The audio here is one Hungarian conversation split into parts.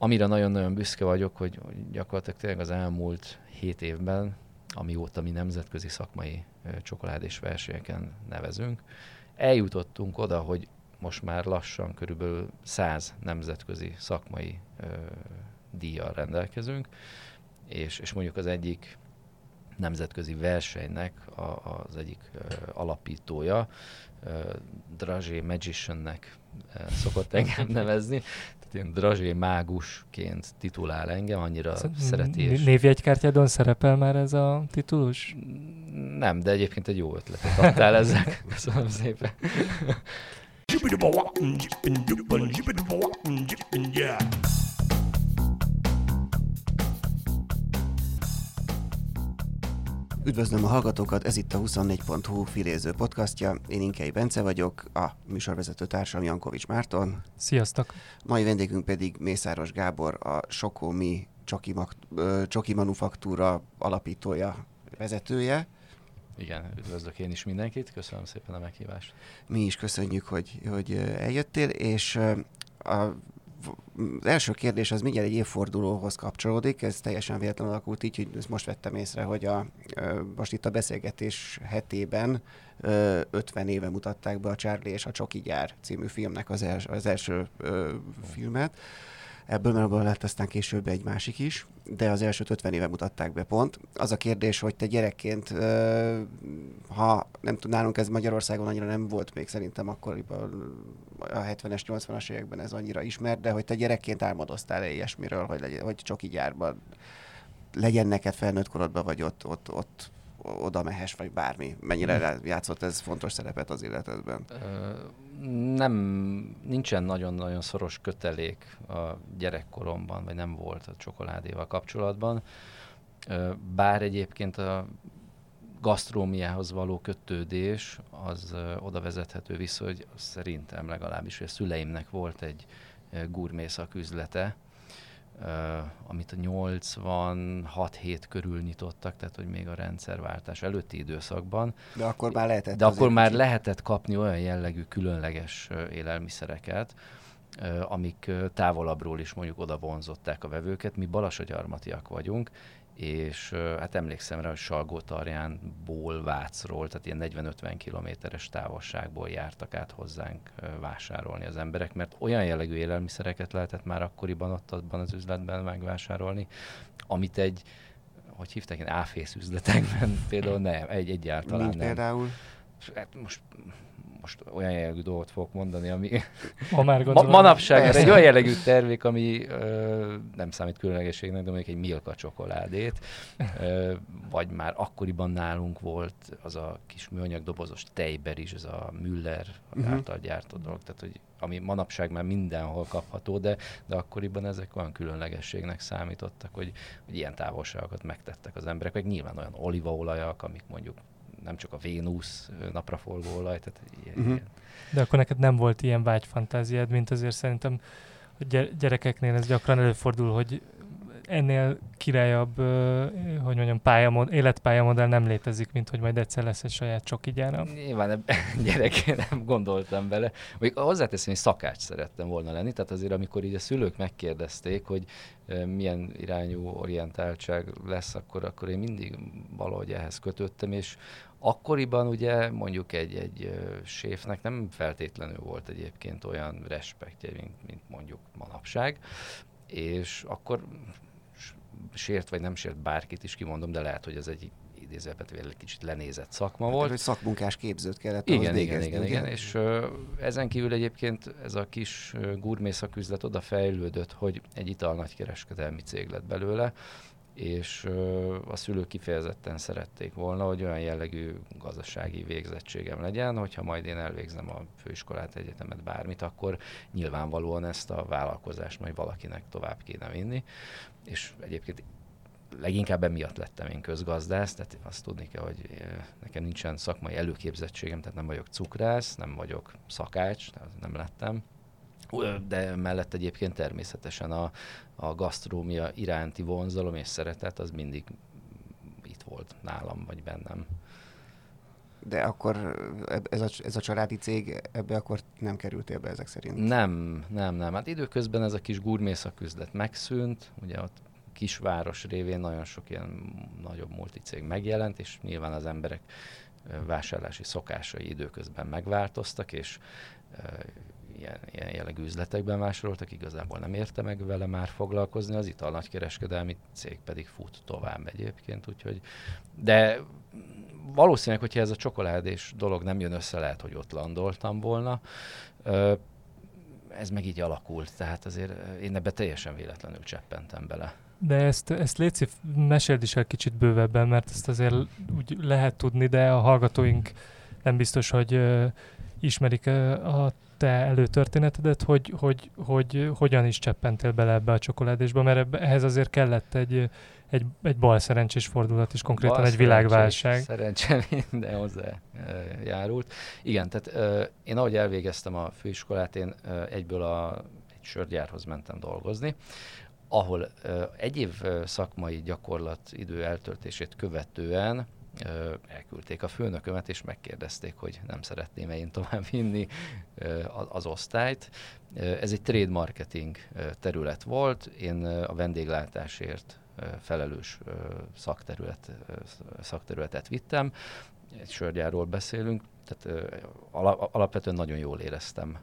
Amire nagyon-nagyon büszke vagyok, hogy gyakorlatilag tényleg az elmúlt 7 évben, amióta mi nemzetközi szakmai csokoládés versenyeken nevezünk, eljutottunk oda, hogy most már lassan körülbelül 100 nemzetközi szakmai díjjal rendelkezünk, és mondjuk az egyik nemzetközi versenynek az egyik alapítója, Drazsé Magiciannek szokott engem nevezni, tehát ilyen Drazsé mágusként titulál engem, annyira szereti. Névjegykártyádon szerepel már ez a titulus? Nem, de egyébként egy jó ötletet adtál ezzel. Köszönöm szépen. Üdvözlöm a hallgatókat, ez itt a 24.hu filéző podcastja. Én Inkei Bence vagyok, a műsorvezető társam Jankovics Márton. Sziasztok! Mai vendégünk pedig Mészáros Gábor, a ChocoMe csoki manufaktúra alapítója, vezetője. Igen, üdvözlök én is mindenkit, köszönöm szépen a meghívást. Mi is köszönjük, hogy eljöttél, és az első kérdés az mindjárt egy évfordulóhoz kapcsolódik, ez teljesen véletlenül alakult így, hogy most vettem észre, hogy most itt a beszélgetés hetében 50 éve mutatták be a Charlie és a Csoki gyár című filmnek az első filmet. Ebből már abban lett aztán később egy másik is, de az elsőt 50 éve mutatták be pont. Az a kérdés, hogy te gyerekként, ha nem tudnálunk, ez Magyarországon annyira nem volt még szerintem akkoriban a 70-es, 80-as években ez annyira ismert, de hogy te gyerekként álmodoztál-e ilyesmiről, hogy csoki gyárban legyen neked felnőtt korodban, vagy ott oda mehes, vagy bármi. Mennyire játszott ez fontos szerepet az életedben? Nem, nincsen nagyon-nagyon szoros kötelék a gyerekkoromban, vagy nem volt a csokoládéval kapcsolatban. Bár egyébként a gasztrómiához való kötődés az oda vezethető vissza, hogy szerintem legalábbis, hogy a szüleimnek volt egy gurmészak üzlete, amit a 86-7 körül nyitottak, tehát hogy még a rendszerváltás előtti időszakban. De akkor már lehetett. Kapni olyan jellegű különleges élelmiszereket, amik távolabbról is mondjuk oda vonzották a vevőket. Mi balassagyarmatiak vagyunk, és hát emlékszem rá, hogy Salgó-Tarján, Ból-Vácról, tehát ilyen 40-50 kilométeres távolságból jártak át hozzánk vásárolni az emberek, mert olyan jellegű élelmiszereket lehetett már akkoriban abban az üzletben megvásárolni, amit egy, hogy hívták, ilyen áfész üzletekben például nem, egyáltalán nem. Például? Hát most olyan jellegű dolgot fogok mondani, ami manapság egy olyan jellegű termék, ami nem számít különlegességnek, de mondjuk egy Milka csokoládét, vagy már akkoriban nálunk volt az a kis műanyag dobozos tejber is, ez a Müller által gyártott dolog, tehát hogy ami manapság már mindenhol kapható, de akkoriban ezek olyan különlegességnek számítottak, hogy ilyen távolságokat megtettek az emberek, meg nyilván olyan olívaolajak, amik mondjuk nem csak a Vénusz napraforgóolaj, tehát ilyen. De akkor neked nem volt ilyen vágyfantáziád, mint azért szerintem a gyerekeknél ez gyakran előfordul, hogy ennél királyabb, hogy mondjam, életpályamodell nem létezik, mint hogy majd egyszer lesz egy saját csoki gyára. Nyilván gyerekként nem gondoltam bele. Még hozzáteszem, hogy szakács szerettem volna lenni, tehát azért amikor így a szülők megkérdezték, hogy milyen irányú orientáltság lesz, akkor én mindig valahogy ehhez kötöttem, és akkoriban ugye mondjuk egy séfnek nem feltétlenül volt egyébként olyan respektje, mint mondjuk manapság, és akkor sért vagy nem sért bárkit is kimondom, de lehet, hogy ez egy idézőjelben egy kicsit lenézett szakma volt. Tehát, hogy szakmunkás képzőt kellett ahhoz végezni. Igen. És ezen kívül egyébként ez a kis gurmészaküzlet oda fejlődött, hogy egy ital nagykereskedelmi cég lett belőle, és a szülők kifejezetten szerették volna, hogy olyan jellegű gazdasági végzettségem legyen, hogyha majd én elvégzem a főiskolát, egyetemet, bármit, akkor nyilvánvalóan ezt a vállalkozást majd valakinek tovább kéne vinni. És egyébként leginkább emiatt lettem én közgazdász, tehát azt tudni kell, hogy nekem nincsen szakmai előképzettségem, tehát nem vagyok cukrász, nem vagyok szakács, tehát nem lettem. De mellett egyébként természetesen a gasztrómia iránti vonzalom és szeretet az mindig itt volt nálam, vagy bennem. De akkor ez a családi cég, ebbe akkor nem kerültél be ezek szerint? Nem. Hát időközben ez a kis gurmészaküzlet megszűnt, ugye ott kisváros révén nagyon sok ilyen nagyobb multicég megjelent, és nyilván az emberek vásárlási szokásai időközben megváltoztak, és ilyen jellegű üzletekben vásároltak, igazából nem érte meg vele már foglalkozni, az ital nagykereskedelmi cég pedig fut tovább egyébként, úgyhogy... De valószínűleg, hogyha ez a csokoládés dolog nem jön össze, lehet, hogy ott landoltam volna. Ez meg így alakult, tehát azért én ebbe teljesen véletlenül cseppentem bele. De ezt légy szív, meséld is el kicsit bővebben, mert ezt azért úgy lehet tudni, de a hallgatóink nem biztos, hogy ismerik a te előtörténetedet, hogy hogyan is cseppentél bele ebbe a csokoládésba, mert ehhez azért kellett egy balszerencsés fordulat is, konkrétan egy világválság. Szerencsé minden hozzá járult. Igen, tehát én ahogy elvégeztem a főiskolát, én egyből egy sörgyárhoz mentem dolgozni, ahol egy év szakmai gyakorlat idő eltöltését követően elküldték a főnökömet, és megkérdezték, hogy nem szeretném-e én tovább vinni az osztályt. Ez egy trade marketing terület volt, én a vendéglátásért felelős szakterületet vittem, egy sörgyárról beszélünk, tehát alapvetően nagyon jól éreztem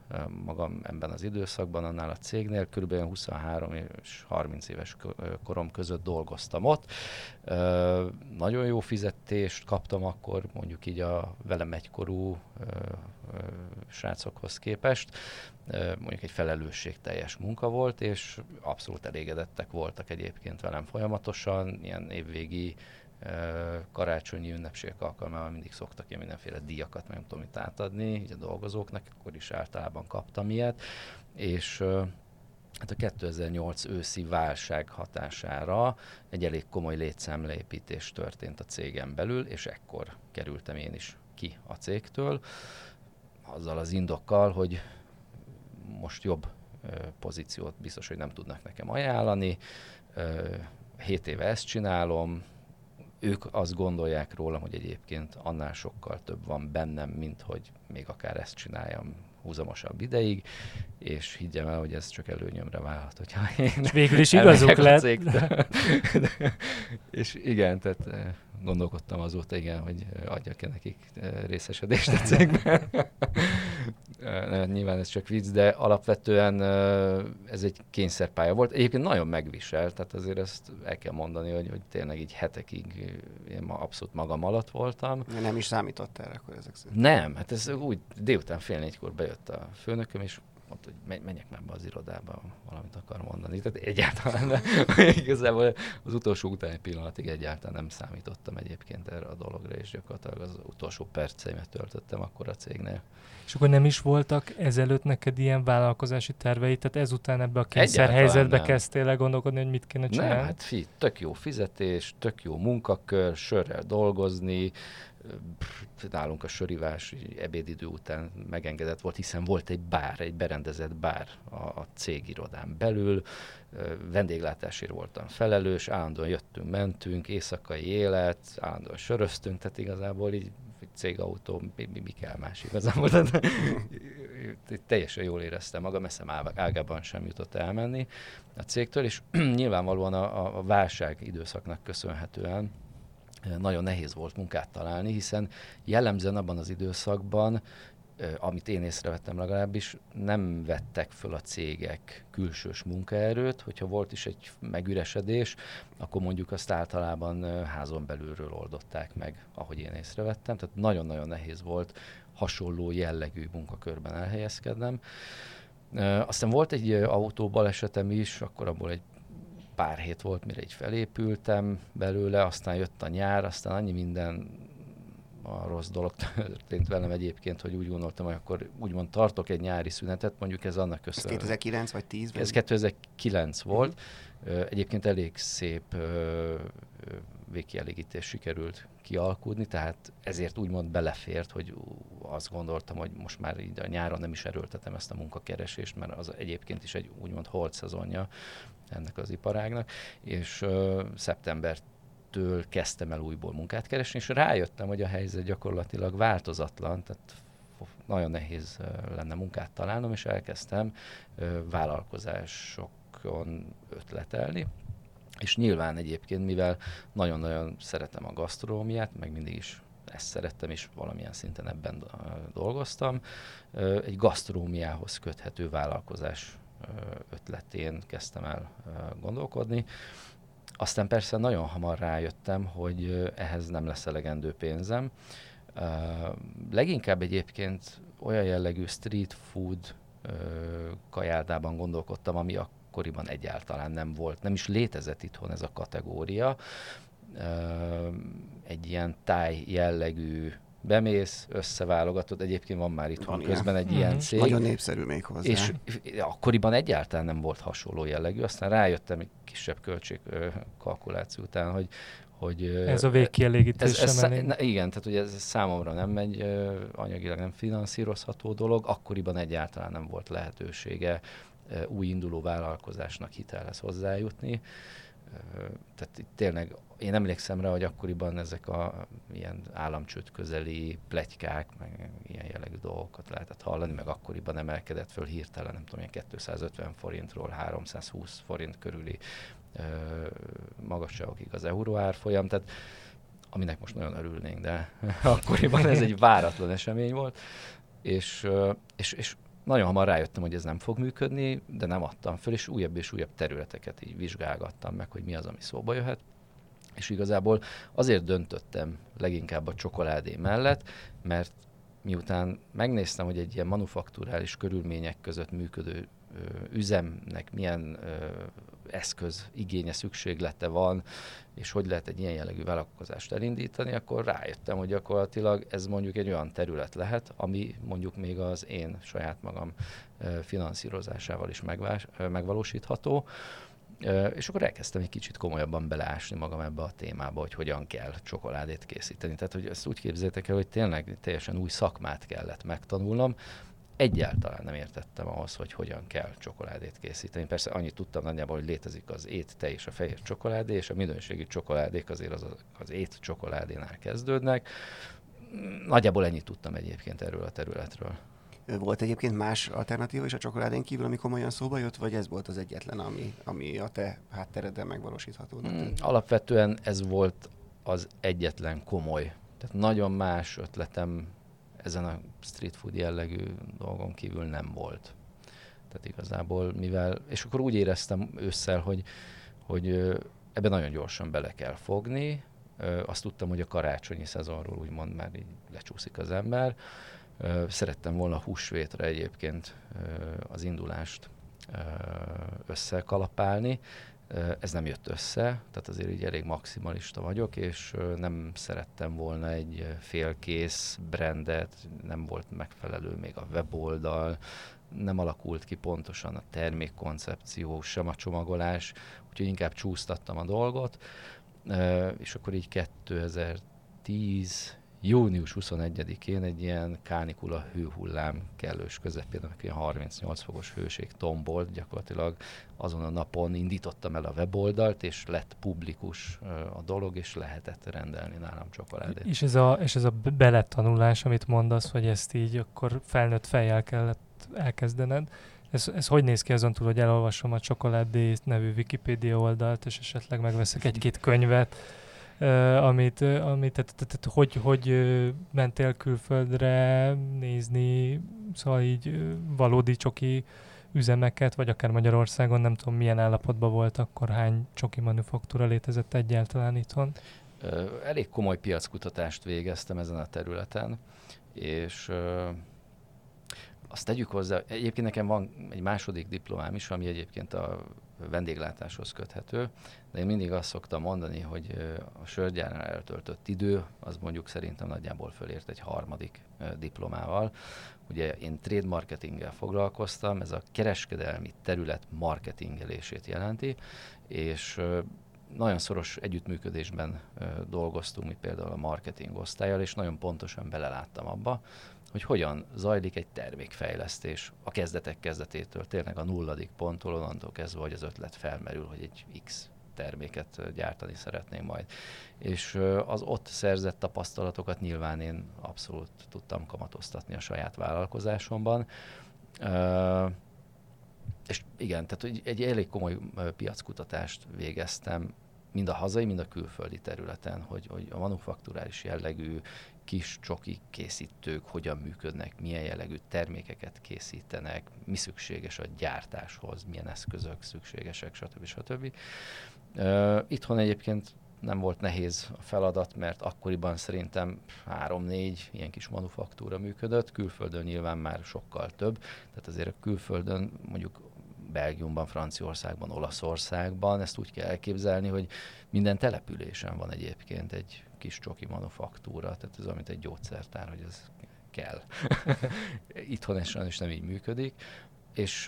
magam ebben az időszakban, annál a cégnél, kb. 23 és 30 éves korom között dolgoztam ott. Nagyon jó fizetést kaptam akkor, mondjuk így a velem egykorú srácokhoz képest. Mondjuk egy felelősségteljes munka volt, és abszolút elégedettek voltak egyébként velem folyamatosan, ilyen évvégi karácsonyi ünnepségek alkalmával mindig szoktak én mindenféle díjakat, meg nem tudom mit átadni, így a dolgozóknak, akkor is általában kaptam ilyet, és hát a 2008 őszi válság hatására egy elég komoly létszámleépítés történt a cégen belül, és ekkor kerültem én is ki a cégtől, azzal az indokkal, hogy most jobb pozíciót biztos, hogy nem tudnak nekem ajánlani, 7 éve ezt csinálom, ők azt gondolják rólam, hogy egyébként annál sokkal több van bennem, mint hogy még akár ezt csináljam húzamosabb ideig, és higgyem el, hogy ez csak előnyömre válhat, hogyha én... És végül is igazuk lett. És igen, tehát gondolkodtam azóta, igen, hogy adjak-e nekik részesedést a cégben. Nyilván ez csak vicc, de alapvetően ez egy kényszerpálya volt. Egyébként nagyon megviselt, tehát azért ezt el kell mondani, hogy tényleg így hetekig én ma abszolút magam alatt voltam. Nem is számított erre akkor ezek szerint? Nem, hát ez úgy délután 3-4-kor bejött a főnököm, és mondta, hogy menjek már be az irodába, valamit akar mondani. Tehát egyáltalán nem. Igazából az utolsó utáni pillanatig egyáltalán nem számítottam egyébként erre a dologra, és gyakorlatilag az utolsó perceimet töltöttem akkor a cégnél. És akkor nem is voltak ezelőtt neked ilyen vállalkozási terveid? Tehát ezután ebbe a kényszerhelyzetbe kezdtél el gondolkodni, hogy mit kéne csinálni? Nem, hát tök jó fizetés, tök jó munkakör, sörrel dolgozni, nálunk a sörivás ebédidő után megengedett volt, hiszen volt egy bár, egy berendezett bár a cégirodán belül, vendéglátásért voltam felelős, állandóan jöttünk, mentünk, éjszakai élet, állandóan söröztünk, tehát igazából így cégautó, mi kell más igazából, tehát teljesen jól éreztem magam, eszem ágában sem jutott elmenni a cégtől, és nyilvánvalóan a válság időszaknak köszönhetően nagyon nehéz volt munkát találni, hiszen jellemzően abban az időszakban, amit én észrevettem legalábbis, nem vettek föl a cégek külsős munkaerőt, hogyha volt is egy megüresedés, akkor mondjuk azt általában házon belülről oldották meg, ahogy én észrevettem, tehát nagyon-nagyon nehéz volt hasonló jellegű munkakörben elhelyezkednem. Aztán volt egy autóbalesetem is, akkor abból egy pár hét volt, mire így felépültem belőle, aztán jött a nyár, aztán annyi minden a rossz dolog történt velem egyébként, hogy úgy gondoltam, hogy akkor úgymond tartok egy nyári szünetet, mondjuk ez annak köszönhető. 2009 vagy 10? Ez 2009 volt. Egyébként elég szép végkielégítés sikerült kialkudni, tehát ezért úgymond belefért, hogy azt gondoltam, hogy most már így a nyáron nem is erőltetem ezt a munkakeresést, mert az egyébként is egy úgymond holt szezonja ennek az iparágnak, és szeptembertől ettől kezdtem el újból munkát keresni, és rájöttem, hogy a helyzet gyakorlatilag változatlan, tehát nagyon nehéz lenne munkát találnom, és elkezdtem vállalkozásokon ötletelni. És nyilván egyébként, mivel nagyon-nagyon szeretem a gasztronómiát, meg mindig is ezt szerettem, és valamilyen szinten ebben dolgoztam, egy gasztronómiához köthető vállalkozás ötletén kezdtem el gondolkodni. Aztán persze nagyon hamar rájöttem, hogy ehhez nem lesz elegendő pénzem. Leginkább egyébként olyan jellegű street food kajárdában gondolkodtam, ami akkoriban egyáltalán nem volt, nem is létezett itthon ez a kategória. Egy ilyen táj jellegű, bemész, összeválogatod, egyébként van már itthon közben egy ilyen cég. Nagyon népszerű még hozzá. És akkoriban egyáltalán nem volt hasonló jellegű, aztán rájöttem egy kisebb költségkalkuláció után, hogy ez a végkielégítésre menni. Igen, tehát ugye ez számomra nem megy, anyagilag nem finanszírozható dolog, akkoriban egyáltalán nem volt lehetősége új induló vállalkozásnak hitelhez hozzájutni. Tehát itt tényleg én emlékszem rá, hogy akkoriban ezek a ilyen államcsőd közeli pletykák, meg ilyen jellegű dolgokat lehetett hallani, meg akkoriban emelkedett föl hirtelen, nem tudom, ilyen 250 forintról 320 forint körüli magasságokig az euróárfolyam, tehát aminek most nagyon örülnénk, de akkoriban ez egy váratlan esemény volt, és nagyon hamar rájöttem, hogy ez nem fog működni, de nem adtam föl, és újabb területeket így vizsgálgattam meg, hogy mi az, ami szóba jöhet. És igazából azért döntöttem leginkább a csokoládé mellett, mert miután megnéztem, hogy egy ilyen manufakturális körülmények között működő üzemnek milyen eszköz igénye, szükséglete van, és hogy lehet egy ilyen jellegű vállalkozást elindítani, akkor rájöttem, hogy gyakorlatilag ez mondjuk egy olyan terület lehet, ami mondjuk még az én saját magam finanszírozásával is megvalósítható. És akkor elkezdtem egy kicsit komolyabban beleásni magam ebbe a témába, hogy hogyan kell csokoládét készíteni. Tehát, hogy ezt úgy képzeljétek el, hogy tényleg teljesen új szakmát kellett megtanulnom. Egyáltalán nem értettem ahhoz, hogy hogyan kell csokoládét készíteni. Persze annyit tudtam nagyjából, hogy létezik az éttej és a fehér csokoládé, és a minőségi csokoládék azért az ét csokoládénál kezdődnek. Nagyjából ennyit tudtam egyébként erről a területről. Volt egyébként más alternatíva is a csokoládén kívül, ami komolyan szóba jött, vagy ez volt az egyetlen, ami a te háttereddel megvalósítható? Alapvetően ez volt az egyetlen komoly. Tehát nagyon más ötletem ezen a street food jellegű dolgon kívül nem volt. Tehát igazából mivel... És akkor úgy éreztem ősszel, hogy ebben nagyon gyorsan bele kell fogni. Azt tudtam, hogy a karácsonyi szezonról úgymond már így lecsúszik az ember. Szerettem volna húsvétre egyébként az indulást összekalapálni. Ez nem jött össze, tehát azért így elég maximalista vagyok, és nem szerettem volna egy félkész brandet, nem volt megfelelő még a weboldal, nem alakult ki pontosan a termékkoncepció, sem a csomagolás, úgyhogy inkább csúsztattam a dolgot, és akkor így 2010 június 21-én egy ilyen kánikula hőhullám kellős közepén, amikor ilyen 38 fokos hőség tombolt, gyakorlatilag azon a napon indítottam el a weboldalt, és lett publikus a dolog, és lehetett rendelni nálam csokoládét. És ez a beletanulás, amit mondasz, hogy ezt így akkor felnőtt fejjel kellett elkezdened, ez hogy néz ki azon túl, hogy elolvasom a Csokoládé nevű Wikipédia oldalt, és esetleg megveszek egy-két könyvet, hogy mentél külföldre nézni, szóval így valódi csoki üzemeket, vagy akár Magyarországon, nem tudom milyen állapotban volt akkor, hány csoki manufaktúra létezett egyáltalán itthon? Elég komoly piackutatást végeztem ezen a területen, és azt tegyük hozzá, egyébként nekem van egy második diplomám is, ami egyébként a vendéglátáshoz köthető, de én mindig azt szoktam mondani, hogy a sörgyárnál eltöltött idő, az mondjuk szerintem nagyjából fölért egy harmadik diplomával. Ugye én trade marketinggel foglalkoztam, ez a kereskedelmi terület marketingelését jelenti, és nagyon szoros együttműködésben dolgoztunk, mi például a marketing osztályal, és nagyon pontosan beleláttam abba, hogy hogyan zajlik egy termékfejlesztés a kezdetek kezdetétől, tényleg a nulladik ponttól, onnantól kezdve, hogy az ötlet felmerül, hogy egy X terméket gyártani szeretném majd. És az ott szerzett tapasztalatokat nyilván én abszolút tudtam kamatoztatni a saját vállalkozásomban. És igen, tehát egy elég komoly piackutatást végeztem, mind a hazai, mind a külföldi területen, hogy a manufakturális jellegű kis csoki készítők hogyan működnek, milyen jellegű termékeket készítenek, mi szükséges a gyártáshoz, milyen eszközök szükségesek, stb. Itthon egyébként nem volt nehéz a feladat, mert akkoriban szerintem 3-4 ilyen kis manufaktúra működött, külföldön nyilván már sokkal több, tehát azért a külföldön mondjuk Belgiumban, Franciaországban, Olaszországban, ezt úgy kell elképzelni, hogy minden településen van egyébként egy kis csoki manufaktúra, tehát ez olyan, mint egy gyógyszertár, hogy ez kell. Itthon is nem így működik.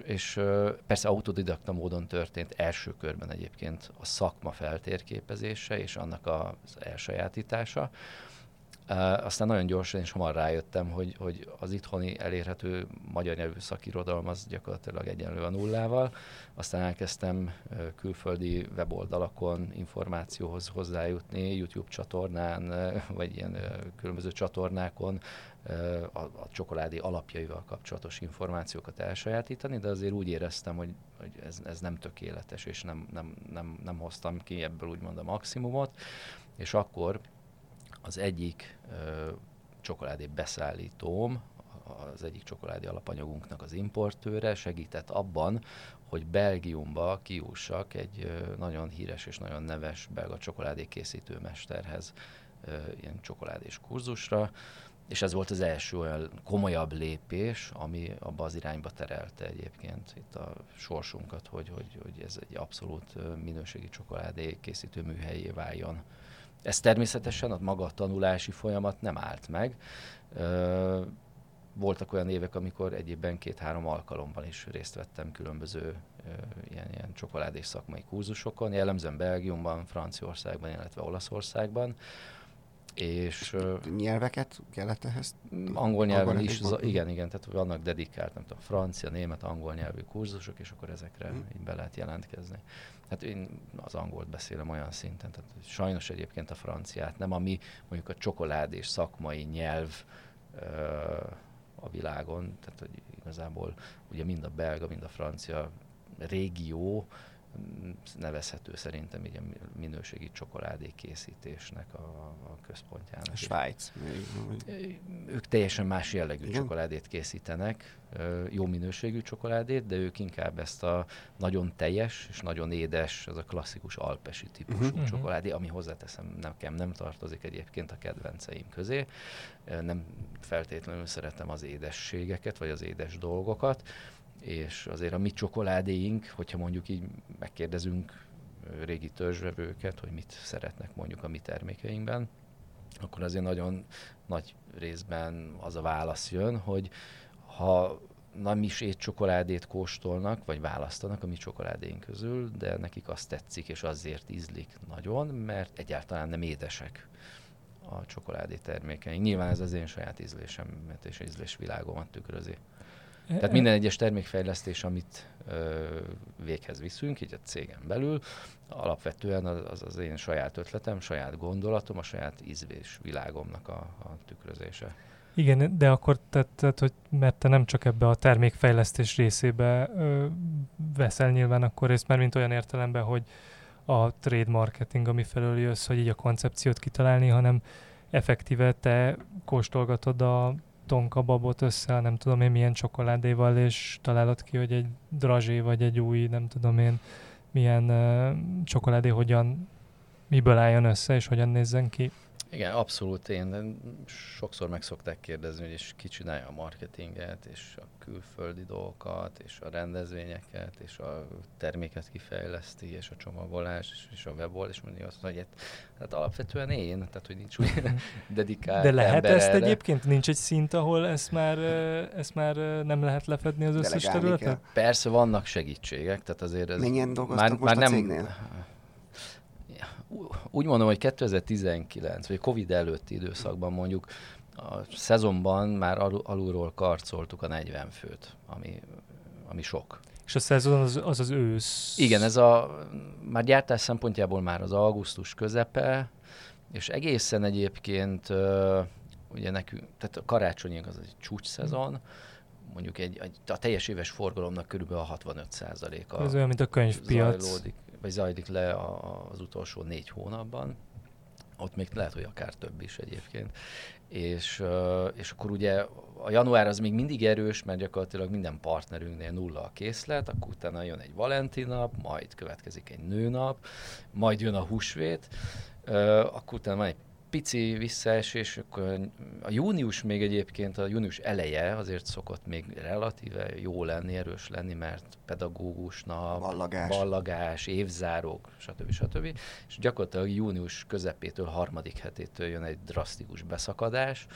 És persze autodidakta módon történt első körben egyébként a szakma feltérképezése és annak az elsajátítása. Aztán nagyon gyorsan és hamar rájöttem, hogy az itthoni elérhető magyar nyelvű szakirodalom az gyakorlatilag egyenlő a nullával. Aztán elkezdtem külföldi weboldalakon információhoz hozzájutni, YouTube csatornán, vagy ilyen különböző csatornákon a csokoládé alapjaival kapcsolatos információkat elsajátítani, de azért úgy éreztem, hogy ez nem tökéletes, és nem hoztam ki ebből úgymond a maximumot, és akkor az egyik csokoládé beszállítóm, az egyik csokoládé alapanyagunknak az importőre segített abban, hogy Belgiumba kijussak egy nagyon híres és nagyon neves belga csokoládékészítő mesterhez ilyen csokoládés kurzusra, és ez volt az első olyan komolyabb lépés, ami abba az irányba terelte egyébként itt a sorsunkat, hogy ez egy abszolút minőségi csokoládékészítő műhelyé váljon. Ez természetesen a maga tanulási folyamat nem állt meg. Voltak olyan évek, amikor egyébben 2-3 alkalommal is részt vettem különböző ilyen csokoládés szakmai kurzusokon, jellemzően Belgiumban, Franciaországban, illetve Olaszországban. És nyelveket kellett ehhez? Angol nyelven is, igen, tehát vannak dedikált, nem tudom, francia, német, angol nyelvű kurzusok, és akkor ezekre így be lehet jelentkezni. Hát én az angolt beszélem olyan szinten, tehát sajnos egyébként a franciát nem, ami mondjuk a csokoládés szakmai nyelv a világon, tehát hogy igazából ugye mind a belga, mind a francia régió nevezhető szerintem így a minőségi csokoládékészítésnek a központjának. Svájc. Ők teljesen más jellegű csokoládét készítenek, jó minőségű csokoládét, de ők inkább ezt a nagyon teljes és nagyon édes, ez a klasszikus alpesi típusú csokoládé, ami hozzáteszem nekem nem tartozik egyébként a kedvenceim közé. Nem feltétlenül szeretem az édességeket, vagy az édes dolgokat, és azért a mi csokoládéink, hogyha mondjuk így megkérdezünk régi törzsvevőket, hogy mit szeretnek mondjuk a mi termékeinkben, akkor azért nagyon nagy részben az a válasz jön, hogy ha nem is étcsokoládét kóstolnak, vagy választanak a mi csokoládéink közül, de nekik azt tetszik, és azért ízlik nagyon, mert egyáltalán nem édesek a csokoládé termékeink. Nyilván ez az én saját ízlésemet és ízlésvilágomat tükrözi. Tehát minden egyes termékfejlesztés, amit véghez viszünk, így a cégen belül, alapvetően az én saját ötletem, saját gondolatom, a saját ízlésvilágomnak a tükrözése. Igen, de akkor tehát, hogy mert te nem csak ebbe a termékfejlesztés részébe veszel nyilván akkor részt, mert mint olyan értelemben, hogy a trade marketing, ami felől jössz, hogy így a koncepciót kitalálni, hanem effektíve te kóstolgatod a tonkababot össze, nem tudom én milyen csokoládéval, és találod ki, hogy egy drazsé, vagy egy új, nem tudom én milyen csokoládé hogyan, miből álljon össze, és hogyan nézzen ki. Igen, abszolút én. Sokszor meg szokták kérdezni, hogy és ki csinálja a marketinget, és a külföldi dolgokat, és a rendezvényeket, és a terméket kifejleszti, és a csomagolás, és a weboldal, és mondja azt, hogy hát alapvetően én, tehát hogy nincs olyan dedikált ember. De lehet ezt egyébként? Nincs egy szint, ahol ezt már nem lehet lefedni az összes területet? Persze, vannak segítségek, tehát azért ez... Mennyien dolgoztak most a cégnél? Úgy mondom, hogy 2019, vagy Covid előtti időszakban mondjuk a szezonban már alulról karcoltuk a 40 főt, ami sok. És a szezon az ősz. Igen, ez a, már gyártás szempontjából már az augusztus közepe, és egészen egyébként ugye nekünk, tehát a karácsonyig az egy csúcsszezon, mondjuk a teljes éves forgalomnak körülbelül a 65%-a. Ez olyan, mint a könyvpiac. Zajlik le az utolsó 4 hónapban. Ott még lehet, hogy akár több is egyébként. És akkor ugye a január az még mindig erős, mert gyakorlatilag minden partnerünknél nulla a készlet, akkor utána jön egy Valentin nap, majd következik egy nőnap, majd jön a húsvét, akkor utána van egy pici visszaesés, akkor a június még egyébként, a június eleje azért szokott még relatíve jó lenni, erős lenni, mert pedagógusnap, ballagás, évzárók, stb. És gyakorlatilag június közepétől, 3. hetétől jön egy drasztikus beszakadás,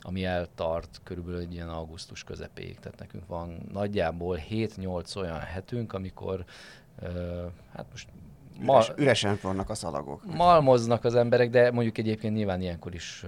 ami eltart körülbelül egy ilyen augusztus közepéig. Tehát nekünk van nagyjából 7-8 olyan hetünk, amikor hát most üresen vannak a szalagok. Malmoznak az emberek, de mondjuk egyébként nyilván ilyenkor is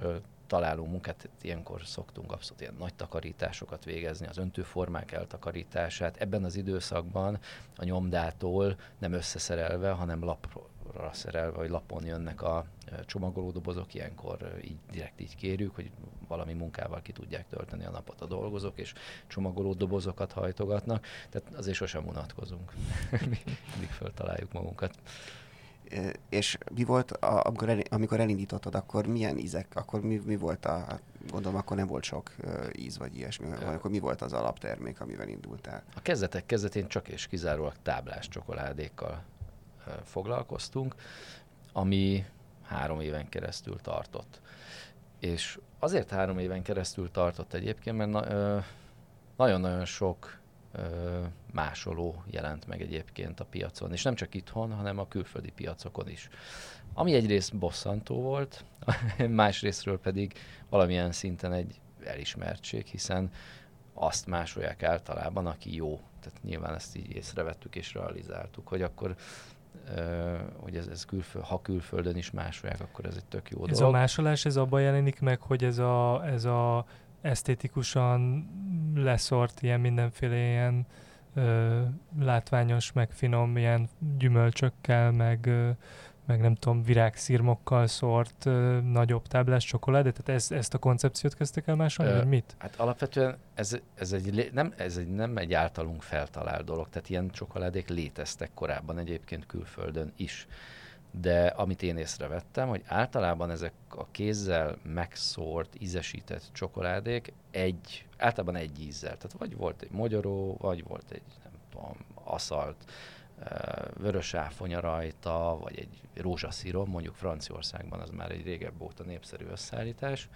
találunk munkát, ilyenkor szoktunk abszolút ilyen nagy takarításokat végezni, az öntőformák eltakarítását. Ebben az időszakban a nyomdától nem összeszerelve, hanem lapra szerelve, vagy lapon jönnek a csomagolódobozok, ilyenkor így direkt így kérjük, hogy valami munkával ki tudják tölteni a napot a dolgozók, és csomagolódobozokat hajtogatnak, tehát azért sosem unatkozunk, mindig föltaláljuk magunkat. És mi volt, amikor elindítottad, akkor milyen ízek, akkor mi volt gondolom akkor nem volt sok íz vagy ilyesmi, akkor mi volt az alaptermék, amivel indultál? A kezdetek kezdetén csak és kizárólag táblás csokoládékkal foglalkoztunk, ami 3 éven keresztül tartott. És azért 3 éven keresztül tartott egyébként, mert nagyon-nagyon sok másoló jelent meg egyébként a piacon, és nem csak itthon, hanem a külföldi piacokon is. Ami egyrészt bosszantó volt, másrésztről pedig valamilyen szinten egy elismertség, hiszen azt másolják általában, aki jó. Tehát nyilván ezt így észrevettük és realizáltuk, hogy akkor hogy ha külföldön is másolják, akkor ez egy tök jó dolog. Ez a másolás, ez abban jelenik meg, hogy ez a esztétikusan leszort ilyen mindenféle ilyen látványos, meg finom ilyen gyümölcsökkel, meg nem tudom, virágszirmokkal szórt nagyobb táblás csokoládé, tehát ezt a koncepciót kezdtek el másolni, vagy mit? Hát alapvetően ez nem egy általunk feltalált dolog, tehát ilyen csokoládék léteztek korábban egyébként külföldön is. De amit én észrevettem, hogy általában ezek a kézzel megszórt, ízesített csokoládék általában egy ízzel, tehát vagy volt egy mogyoró, vagy volt egy, nem tudom, aszalt, vörös áfonya rajta, vagy egy rózsaszírom, mondjuk Franciaországban az már egy régebb óta népszerű összeállítás,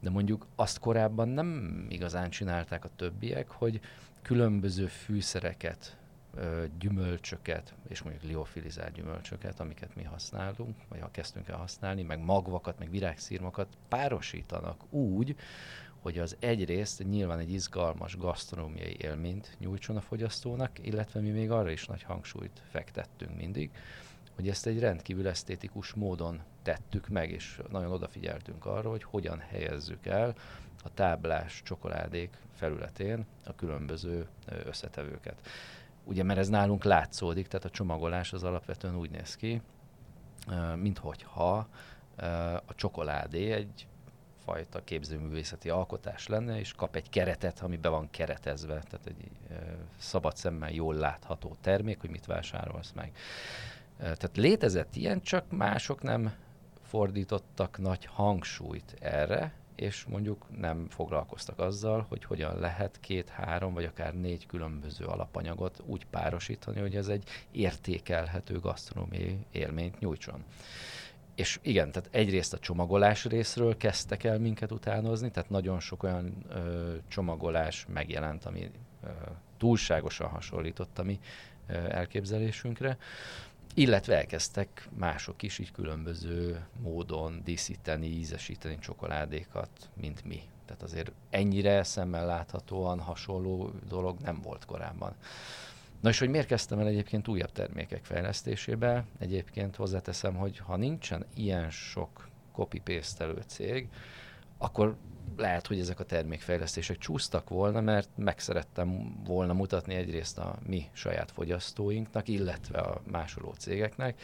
de mondjuk azt korábban nem igazán csinálták a többiek, hogy különböző fűszereket, gyümölcsöket, és mondjuk liofilizált gyümölcsöket, amiket mi használunk, vagy ha kezdtünk el használni, meg magvakat, meg virágszirmokat párosítanak úgy, hogy az egyrészt nyilván egy izgalmas gasztronómiai élményt nyújtson a fogyasztónak, illetve mi még arra is nagy hangsúlyt fektettünk mindig, hogy ezt egy rendkívül esztétikus módon tettük meg, és nagyon odafigyeltünk arra, hogy hogyan helyezzük el a táblás csokoládék felületén a különböző összetevőket. Ugye, mert ez nálunk látszódik, tehát a csomagolás az alapvetően úgy néz ki, minthogyha a csokoládé egyfajta képzőművészeti alkotás lenne, és kap egy keretet, ami be van keretezve, tehát egy szabad szemmel jól látható termék, hogy mit vásárolsz meg. Tehát létezett ilyen, csak mások nem fordítottak nagy hangsúlyt erre, és mondjuk nem foglalkoztak azzal, hogy hogyan lehet 2-3 vagy akár 4 különböző alapanyagot úgy párosítani, hogy ez egy értékelhető gasztronómiai élményt nyújtson. És igen, tehát egyrészt a csomagolás részről kezdtek el minket utánozni, tehát nagyon sok olyan csomagolás megjelent, ami túlságosan hasonlított a mi elképzelésünkre, illetve elkezdtek mások is így különböző módon díszíteni, ízesíteni csokoládékat, mint mi. Tehát azért ennyire szemmel láthatóan hasonló dolog nem volt korábban. Na és hogy miért kezdtem el egyébként újabb termékek fejlesztésébe? Egyébként hozzáteszem, hogy ha nincsen ilyen sok copy-paste-elő cég, akkor lehet, hogy ezek a termékfejlesztések csúsztak volna, mert meg szerettem volna mutatni egyrészt a mi saját fogyasztóinknak, illetve a másoló cégeknek,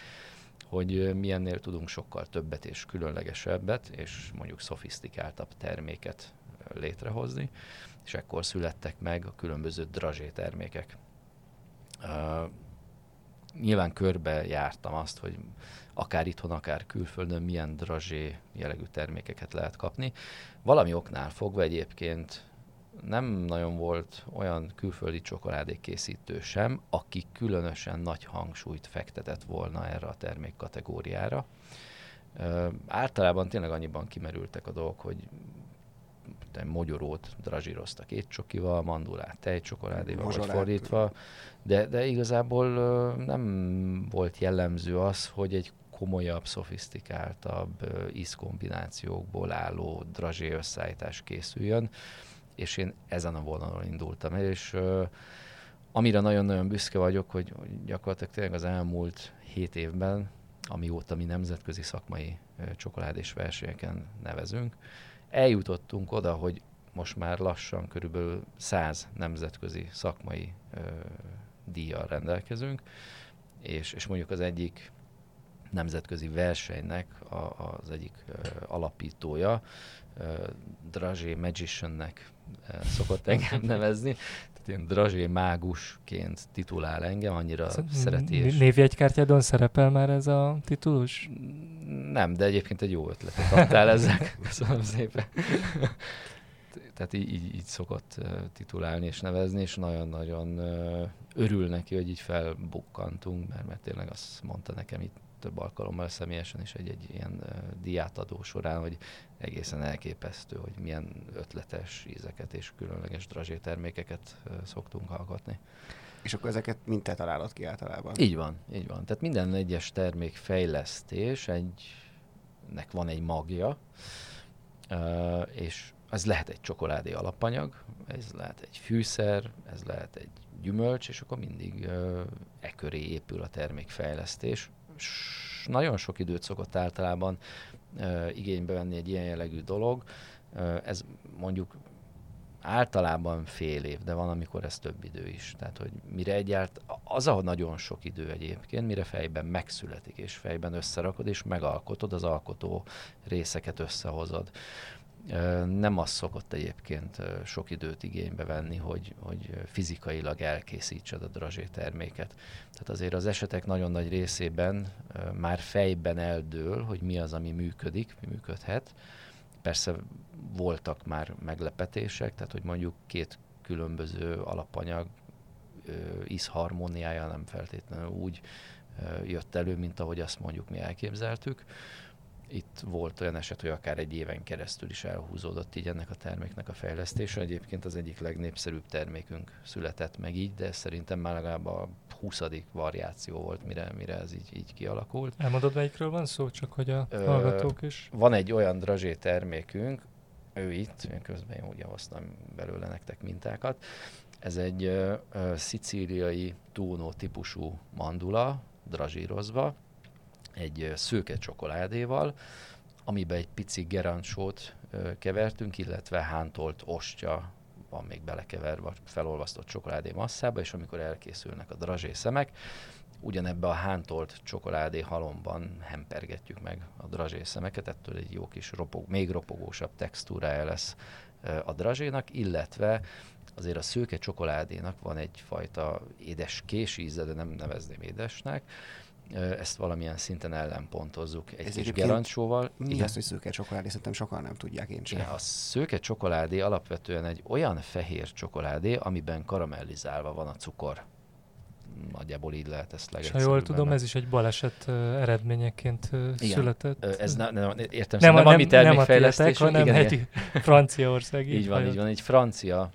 hogy milyennél tudunk sokkal többet és különlegesebbet, és mondjuk szofisztikáltabb terméket létrehozni, és ekkor születtek meg a különböző drazsé termékek. Nyilván körbe jártam azt, hogy akár itthon, akár külföldön milyen drazsé jellegű termékeket lehet kapni. Valami oknál fogva egyébként nem nagyon volt olyan külföldi csokoládékészítő sem, aki különösen nagy hangsúlyt fektetett volna erre a termék kategóriára. Általában tényleg annyiban kimerültek a dolgok, hogy mogyorót drazsíroztak étcsokival, mandulát tejcsokoládéval, vagy fordítva, de igazából nem volt jellemző az, hogy egy komolyabb, szofisztikáltabb ízkombinációkból álló drazsé összeállítás készüljön, és én ezen a vonalon indultam el, és amire nagyon-nagyon büszke vagyok, hogy gyakorlatilag tényleg az elmúlt 7 évben, amióta mi nemzetközi szakmai csokoládés versenyeken nevezünk, eljutottunk oda, hogy most már lassan körülbelül 100 nemzetközi szakmai díjjal rendelkezünk, és mondjuk az egyik nemzetközi versenynek az egyik alapítója, Drazsé Magiciannek szokott engem nevezni, tehát ilyen drazsé mágusként titulál engem, annyira szereti. Névjegykártyádon szerepel már ez a titulus? Nem, de egyébként egy jó ötletet adtál ezzel. Köszönöm szépen. Tehát így szokott titulálni és nevezni, és nagyon-nagyon örül neki, hogy így felbukkantunk, mert tényleg azt mondta nekem itt több alkalommal személyesen is egy ilyen díját adó során, hogy egészen elképesztő, hogy milyen ötletes ízeket és különleges drazsé termékeket szoktunk alkotni. És akkor ezeket mind te találod ki általában? Így van. Tehát minden egyes termékfejlesztés nek van egy magja, és ez lehet egy csokoládé alapanyag, ez lehet egy fűszer, ez lehet egy gyümölcs, és akkor mindig e köré épül a termékfejlesztés. Nagyon sok időt szokott általában igénybe venni egy ilyen jellegű dolog. Ez mondjuk általában fél év, de van, amikor ez több idő is. Tehát, hogy mire az a nagyon sok idő egyébként, mire fejben megszületik, és fejben összerakod, és megalkotod, az alkotó részeket összehozod. Nem az szokott egyébként sok időt igénybe venni, hogy fizikailag elkészítsed a drazsé terméket. Tehát azért az esetek nagyon nagy részében már fejben eldől, hogy mi az, ami működik, mi működhet. Persze voltak már meglepetések, tehát hogy mondjuk 2 különböző alapanyag ízharmóniája nem feltétlenül úgy jött elő, mint ahogy azt mondjuk mi elképzeltük. Itt volt olyan eset, hogy akár egy éven keresztül is elhúzódott így ennek a terméknek a fejlesztése. Egyébként az egyik legnépszerűbb termékünk született meg így, de szerintem már legalább a 20. variáció volt, mire ez így kialakult. Elmondod, melyikről van szó, csak hogy a hallgatók is? Van egy olyan drazsé termékünk, ő itt, közben én úgy hoztam belőle nektek mintákat. Ez egy szicíliai túnó típusú mandula, drazsírozva, egy szőke csokoládéval, amiben egy pici gerancsót kevertünk, illetve hántolt ostya van még belekeverve felolvasztott csokoládé masszába, és amikor elkészülnek a drazsé szemek, ugyanebbe a hántolt csokoládé halomban hempergetjük meg a drazsé szemeket, ettől egy jó kis még ropogósabb textúrája lesz a drazsénak, illetve azért a szőke csokoládénak van egyfajta édeskés íze, de nem nevezném édesnek, ezt valamilyen szinten ellenpontozzuk egy kis gerancsóval. Mi az, hogy szőke csokoládé? Szerintem sokan nem tudják, én sem. A szőke csokoládé alapvetően egy olyan fehér csokoládé, amiben karamellizálva van a cukor. Nagyjából így lehet ezt legegyszerűen. Ha jól tudom, ez is egy baleset eredményeként született. Ez nem a mi termékfejlesztésünk. Nem egy franciaországi. Így van. Egy francia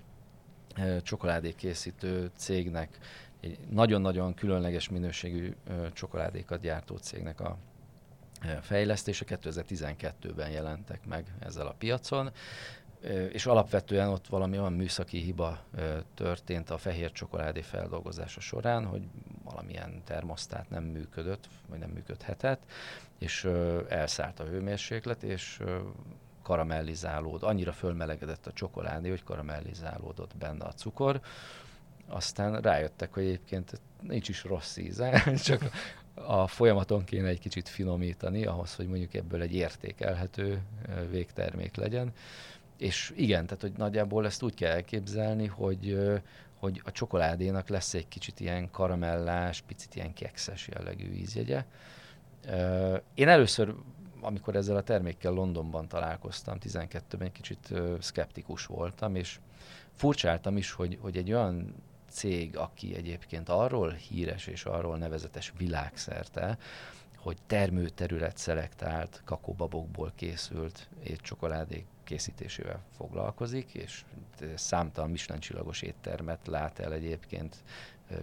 csokoládékészítő cégnek, egy nagyon-nagyon különleges minőségű csokoládékat gyártó cégnek a fejlesztése 2012-ben jelentek meg ezzel a piacon, és alapvetően ott valami olyan műszaki hiba történt a fehér csokoládé feldolgozása során, hogy valamilyen termosztát nem működött, vagy nem működhetett, és elszállt a hőmérséklet, és karamellizálód, annyira fölmelegedett a csokoládé, hogy karamellizálódott benne a cukor. Aztán rájöttek, hogy egyébként nincs is rossz íze, csak a folyamaton kéne egy kicsit finomítani ahhoz, hogy mondjuk ebből egy értékelhető végtermék legyen. És igen, tehát hogy nagyjából ezt úgy kell elképzelni, hogy a csokoládénak lesz egy kicsit ilyen karamellás, picit ilyen kekszes jellegű ízjegye. Én először, amikor ezzel a termékkel Londonban találkoztam, 12-ben egy kicsit szkeptikus voltam, és furcsáltam is, hogy egy olyan cég, aki egyébként arról híres és arról nevezetes világszerte, hogy termőterület szelektált, kakóbabokból készült étcsokoládék készítésével foglalkozik, és számtalan Michelin-csillagos éttermet lát el egyébként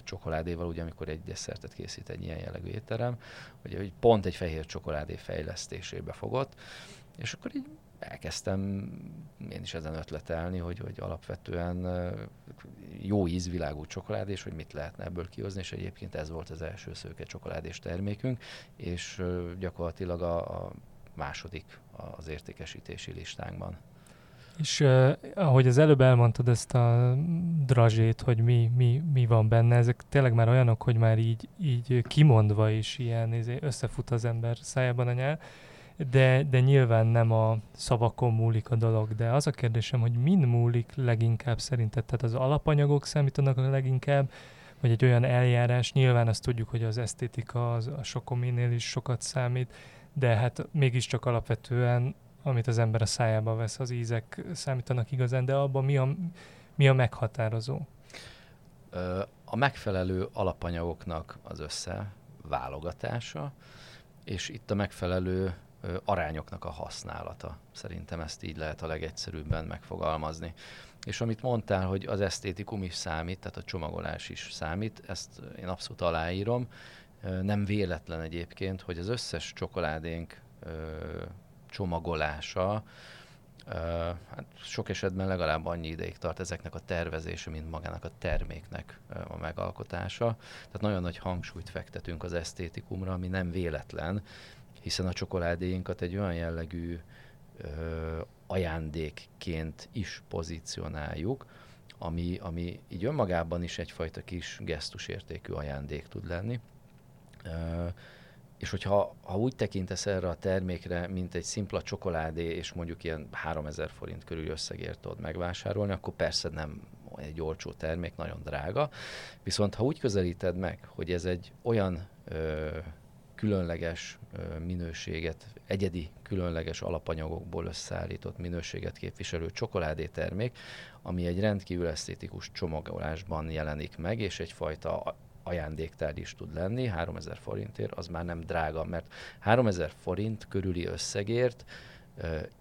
csokoládéval, ugye amikor egy desszertet készít egy ilyen jellegű étterem, ugye, hogy pont egy fehér csokoládé fejlesztésébe fogott, és akkor így elkezdtem én is ezen ötletelni, hogy alapvetően jó ízvilágú csokoládé, és hogy mit lehetne ebből kihozni, és egyébként ez volt az első szőke csokoládés termékünk, és gyakorlatilag a második az értékesítési listánkban. És ahogy az előbb elmondtad ezt a drazsét, hogy mi van benne, ezek tényleg már olyanok, hogy már így kimondva is ilyen összefut az ember szájában a nyál, de nyilván nem a szavakon múlik a dolog, de az a kérdésem, hogy min múlik leginkább szerinted? Tehát az alapanyagok számítanak a leginkább, vagy egy olyan eljárás? Nyilván azt tudjuk, hogy az esztétika a ChocoMe-nél is sokat számít, de hát mégiscsak alapvetően, amit az ember a szájába vesz, az ízek számítanak igazán, de abban mi a meghatározó? A megfelelő alapanyagoknak az összeválogatása, és itt a megfelelő arányoknak a használata. Szerintem ezt így lehet a legegyszerűbben megfogalmazni. És amit mondtál, hogy az esztétikum is számít, tehát a csomagolás is számít, ezt én abszolút aláírom. Nem véletlen egyébként, hogy az összes csokoládénk csomagolása hát sok esetben legalább annyi ideig tart ezeknek a tervezése, mint magának a terméknek a megalkotása. Tehát nagyon nagy hangsúlyt fektetünk az esztétikumra, ami nem véletlen, hiszen a csokoládéinkat egy olyan jellegű ajándékként is pozícionáljuk, ami így önmagában is egyfajta kis gesztusértékű ajándék tud lenni. És hogyha úgy tekintesz erre a termékre, mint egy szimpla csokoládé, és mondjuk ilyen 3000 forint körül összegért tudod megvásárolni, akkor persze nem egy olcsó termék, nagyon drága. Viszont ha úgy közelíted meg, hogy ez egy olyan különleges minőséget, egyedi különleges alapanyagokból összeállított minőséget képviselő csokoládétermék, ami egy rendkívül esztétikus csomagolásban jelenik meg, és egyfajta ajándéktár is tud lenni, 3000 forintért, az már nem drága, mert 3000 forint körüli összegért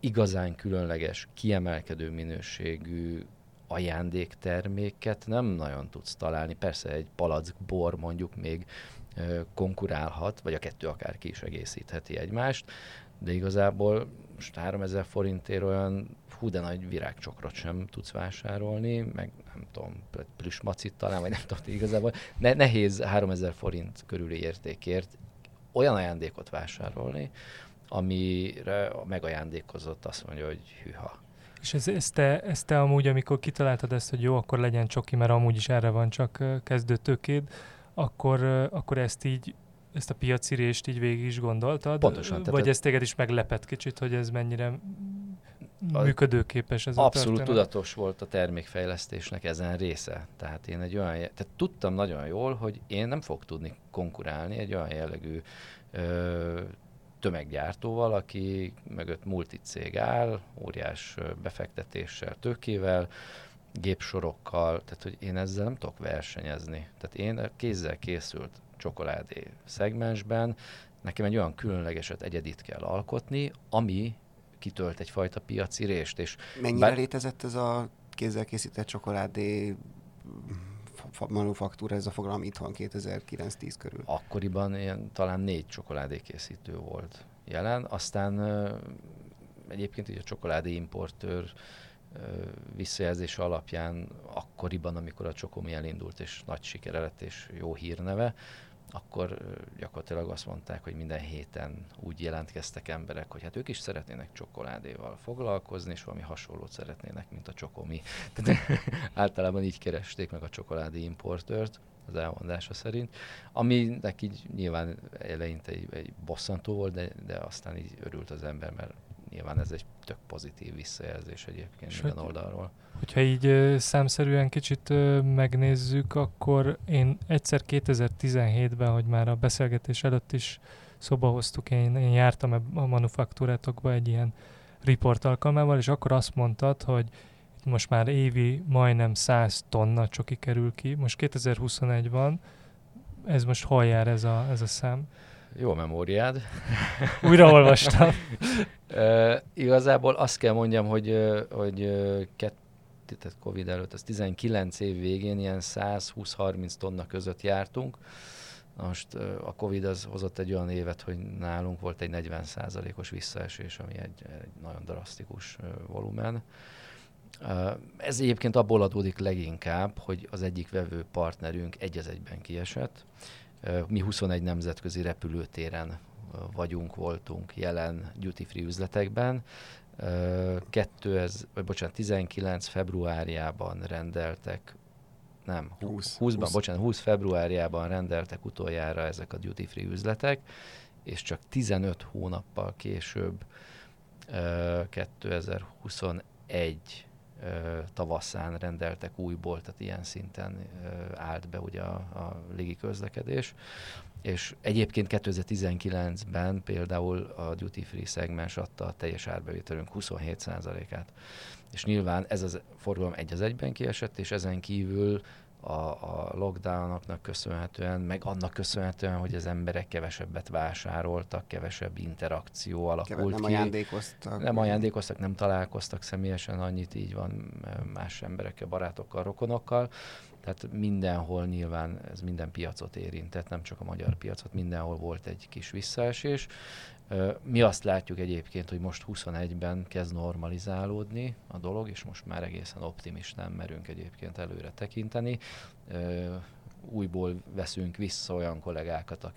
igazán különleges, kiemelkedő minőségű ajándékterméket nem nagyon tudsz találni. Persze egy palack bor mondjuk még konkurálhat, vagy a kettő akár ki is egészítheti egymást, de igazából most 3000 forintért olyan hú de nagy virágcsokrot sem tudsz vásárolni, meg nem tudom, plüsmacit talán, vagy nem tudom, igazából nehéz 3000 forint körüli értékért olyan ajándékot vásárolni, amire a megajándékozott azt mondja, hogy hűha. És ezt te amúgy, amikor kitaláltad ezt, hogy jó, akkor legyen csoki, mert amúgy is erre van csak kezdőtőkéd, akkor ezt a piaci részt így végig is gondoltad? Pontosan. Vagy ez téged is meglepett kicsit, hogy ez mennyire működőképes ez a történet? Abszolút tudatos volt a termékfejlesztésnek ezen része. Tehát én egy olyan, tehát tudtam nagyon jól, hogy én nem fogok tudni konkurálni egy olyan jellegű tömeggyártóval, aki mögött multicég áll, óriás befektetéssel, tőkével, gépsorokkal, tehát hogy én ezzel nem tudok versenyezni. Tehát én kézzel készült csokoládé szegmensben nekem egy olyan különlegeset, egyedit kell alkotni, ami kitölt egyfajta piaci rést. És mennyire létezett ez a kézzel készített csokoládé manufaktúra, ez a fogalom itthon 2009-10 körül? Akkoriban talán 4 csokoládékészítő volt jelen, aztán egyébként így a csokoládé importőr visszajelzése alapján akkoriban, amikor a ChocoMe elindult, és nagy sikere lett, és jó hírneve, akkor gyakorlatilag azt mondták, hogy minden héten úgy jelentkeztek emberek, hogy hát ők is szeretnének csokoládéval foglalkozni, és valami hasonlót szeretnének, mint a ChocoMe. Általában így keresték meg a csokoládé importőrt, az elmondása szerint, aminek így nyilván eleinte egy bosszantó volt, de aztán így örült az ember, mert nyilván ez egy tök pozitív visszajelzés egyébként minden oldalról. Hogyha így számszerűen kicsit megnézzük, akkor én egyszer 2017-ben, hogy már a beszélgetés előtt is szóba hoztuk, én jártam a manufaktúrátokba egy ilyen riport alkalmával, és akkor azt mondtad, hogy itt most már évi majdnem 100 tonna csoki kerül ki. Most 2021 van, ez most hol jár ez a szám? Jó memóriád. Újra olvastam. Igazából azt kell mondjam, hogy tehát Covid előtt, az 19 év végén ilyen 120-30 tonna között jártunk. Most a Covid az hozott egy olyan évet, hogy nálunk volt egy 40%-os visszaesés, ami egy nagyon drasztikus volumen. Ez egyébként abból adódik leginkább, hogy az egyik vevő partnerünk egy az egyben kiesett. Mi 21 nemzetközi repülőtéren voltunk jelen duty free üzletekben. 19 februárjában rendeltek, 20 februárjában rendeltek utoljára ezek a duty free üzletek, és csak 15 hónappal később 2021 tavaszán rendeltek újból, tehát ilyen szinten állt be ugye a légi közlekedés. És egyébként 2019-ben például a duty free szegmens adta a teljes árbevételünk 27%-át. És nyilván ez a forgalom egy az egyben kiesett, és ezen kívül a lockdownoknak köszönhetően, meg annak köszönhetően, hogy az emberek kevesebbet vásároltak, kevesebb interakció alakult ki. Nem ajándékoztak, nem találkoztak személyesen annyit, így van más emberekkel, barátokkal, rokonokkal. Tehát mindenhol nyilván ez minden piacot érintett, nem csak a magyar piacot, mindenhol volt egy kis visszaesés. Mi azt látjuk egyébként, hogy most 21-ben kezd normalizálódni a dolog, és most már egészen optimistán merünk egyébként előre tekinteni. Újból veszünk vissza olyan kollégákat,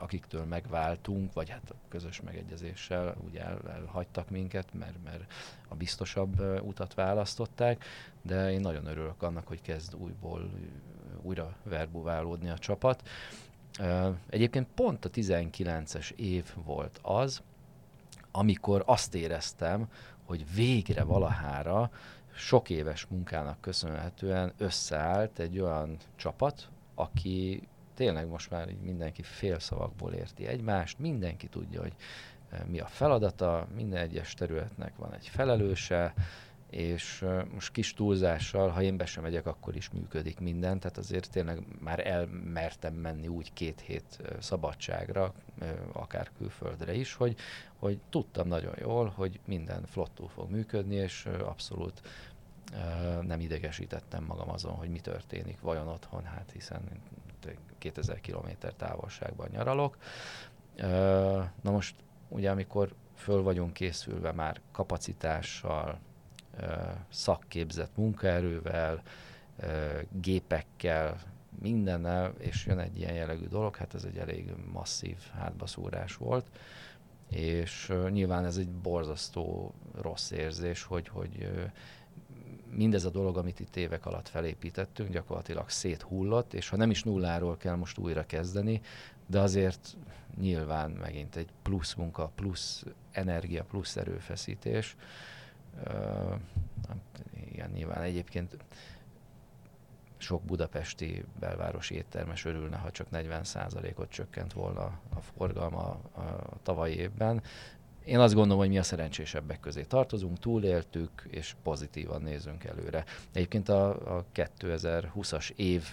akiktől megváltunk, vagy hát közös megegyezéssel ugye elhagytak minket, mert a biztosabb utat választották, de én nagyon örülök annak, hogy kezd újra verbuválódni a csapat. Egyébként pont a 19-es év volt az, amikor azt éreztem, hogy végre valahára sok éves munkának köszönhetően összeállt egy olyan csapat, aki tényleg most már mindenki fél szavakból érti egymást, mindenki tudja, hogy mi a feladata, minden egyes területnek van egy felelőse, és most kis túlzással, ha én be sem megyek, akkor is működik minden, tehát azért tényleg már elmertem menni úgy 2 hét szabadságra, akár külföldre is, hogy tudtam nagyon jól, hogy minden flottul fog működni, és abszolút nem idegesítettem magam azon, hogy mi történik vajon otthon, hát hiszen 2000 kilométer távolságban nyaralok. Na most ugye amikor föl vagyunk készülve már kapacitással, szakképzett munkaerővel, gépekkel, mindennel, és jön egy ilyen jellegű dolog, hát ez egy elég masszív hátbaszúrás volt, és nyilván ez egy borzasztó rossz érzés, hogy mindez a dolog, amit itt évek alatt felépítettünk, gyakorlatilag széthullott, és ha nem is nulláról kell most újra kezdeni, de azért nyilván megint egy plusz munka, plusz energia, plusz erőfeszítés. Igen, nyilván egyébként sok budapesti belvárosi éttermes örülne, ha csak 40%-ot csökkent volna a forgalma a tavalyi évben. Én azt gondolom, hogy mi a szerencsésebbek közé tartozunk, túléltük, és pozitívan nézünk előre. Egyébként a 2020-as év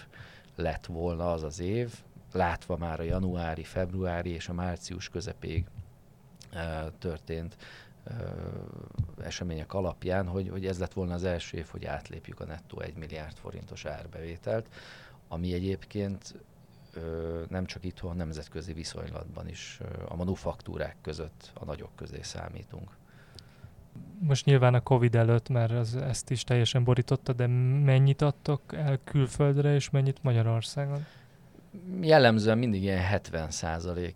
lett volna az az év, látva már a januári, februári és a március közepéig történt események alapján, hogy ez lett volna az első év, hogy átlépjük a nettó 1 milliárd forintos árbevételt, ami egyébként nem csak itthon, nemzetközi viszonylatban is a manufaktúrák között a nagyok közé számítunk. Most nyilván a Covid előtt már ezt is teljesen borította, de mennyit adtok el külföldre, és mennyit Magyarországon? jellemzően mindig ilyen 70%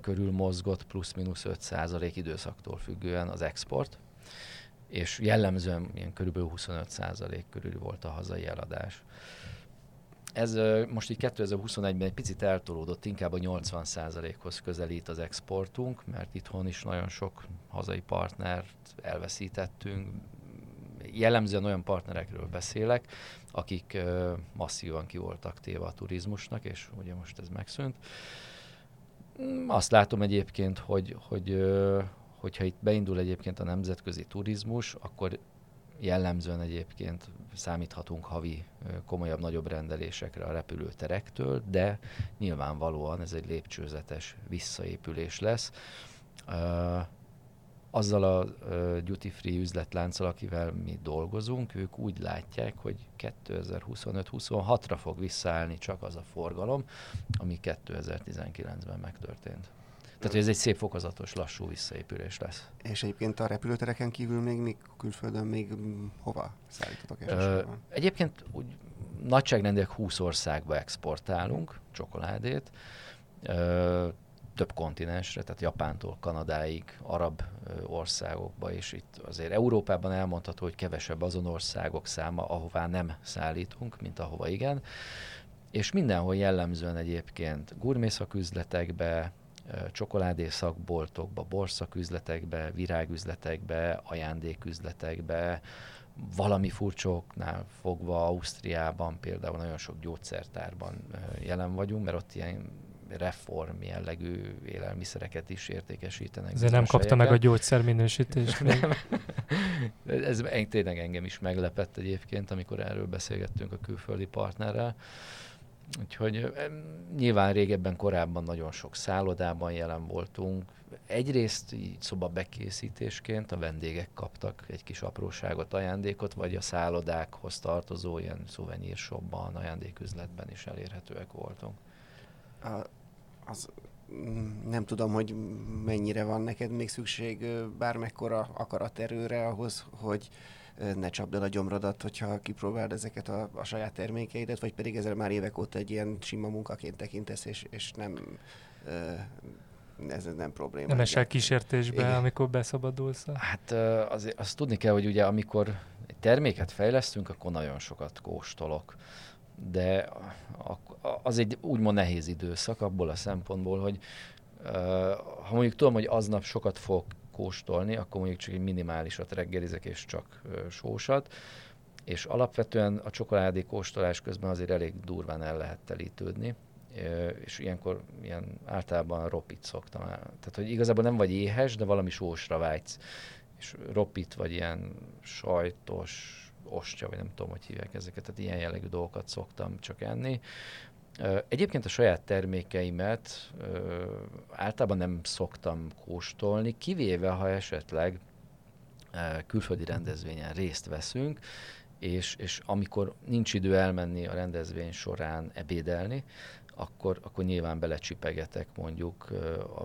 körül mozgott, plusz-minusz 5% időszaktól függően az export, és jellemzően ilyen körülbelül 25% körül volt a hazai eladás. Ez most így 2021-ben egy picit eltolódott, inkább a 80%-hoz közelít az exportunk, mert itthon is nagyon sok hazai partnert elveszítettünk. Jellemzően olyan partnerekről beszélek, akik masszívan ki voltak téve a turizmusnak, és ugye most ez megszűnt. Azt látom egyébként, hogyha itt beindul egyébként a nemzetközi turizmus, akkor jellemzően egyébként számíthatunk havi komolyabb, nagyobb rendelésekre a repülőterektől, de nyilvánvalóan ez egy lépcsőzetes visszaépülés lesz. Azzal a duty free üzletlánccal, akivel mi dolgozunk, ők úgy látják, hogy 2025-26-ra fog visszaállni csak az a forgalom, ami 2019-ben megtörtént. Tehát ez egy szép fokozatos, lassú visszaépülés lesz. És egyébként a repülőtereken kívül még külföldön még hova szállítotok elsősorban? Egyébként úgy nagyságrendileg 20 országba exportálunk csokoládét, több kontinensre, tehát Japántól Kanadáig, arab országokba, és itt azért Európában elmondható, hogy kevesebb azon országok száma, ahová nem szállítunk, mint ahova igen. És mindenhol jellemzően egyébként gurmészaküzletekbe, csokoládészakboltokba, borszaküzletekbe, virágüzletekbe, ajándéküzletekbe, valami furcsoknál fogva Ausztriában például nagyon sok gyógyszertárban jelen vagyunk, mert ott ilyen reform jellegű élelmiszereket is értékesítenek. Ezért nem kapta meg a gyógyszerminősítést. Ez tényleg engem is meglepett egyébként, amikor erről beszélgettünk a külföldi partnerrel. Úgyhogy nyilván korábban nagyon sok szállodában jelen voltunk. Egyrészt így szobabekészítésként a vendégek kaptak egy kis apróságot, ajándékot, vagy a szállodákhoz tartozó ilyen szuvenírshopban, ajándéküzletben is elérhetőek voltunk. Nem tudom, hogy mennyire van neked még szükség bármekkora akaraterőre ahhoz, hogy ne csapd el a gyomrodat, hogyha kipróbáld ezeket a saját termékeidet, vagy pedig ezzel már évek óta egy ilyen sima munkaként tekintesz, és nem ez nem probléma. Nem esel kísértésbe, igen, amikor beszabadulsz? Hát azt tudni kell, hogy ugye amikor egy terméket fejlesztünk, akkor nagyon sokat kóstolok. De az egy úgymond nehéz időszak abból a szempontból, hogy ha mondjuk tudom, hogy aznap sokat fogok kóstolni, akkor mondjuk csak egy minimálisat reggelizek, és csak sósat, és alapvetően a csokoládé kóstolás közben azért elég durván el lehet telítődni, és ilyenkor ilyen általában ropit szoktam. Tehát, hogy igazából nem vagy éhes, de valami sósra vágysz, és ropit vagy ilyen sajtos ostya, vagy nem tudom, hogy hívják ezeket, tehát ilyen jellegű dolgokat szoktam csak enni. Egyébként a saját termékeimet általában nem szoktam kóstolni, kivéve, ha esetleg külföldi rendezvényen részt veszünk, és amikor nincs idő elmenni a rendezvény során ebédelni, akkor nyilván belecsipegetek mondjuk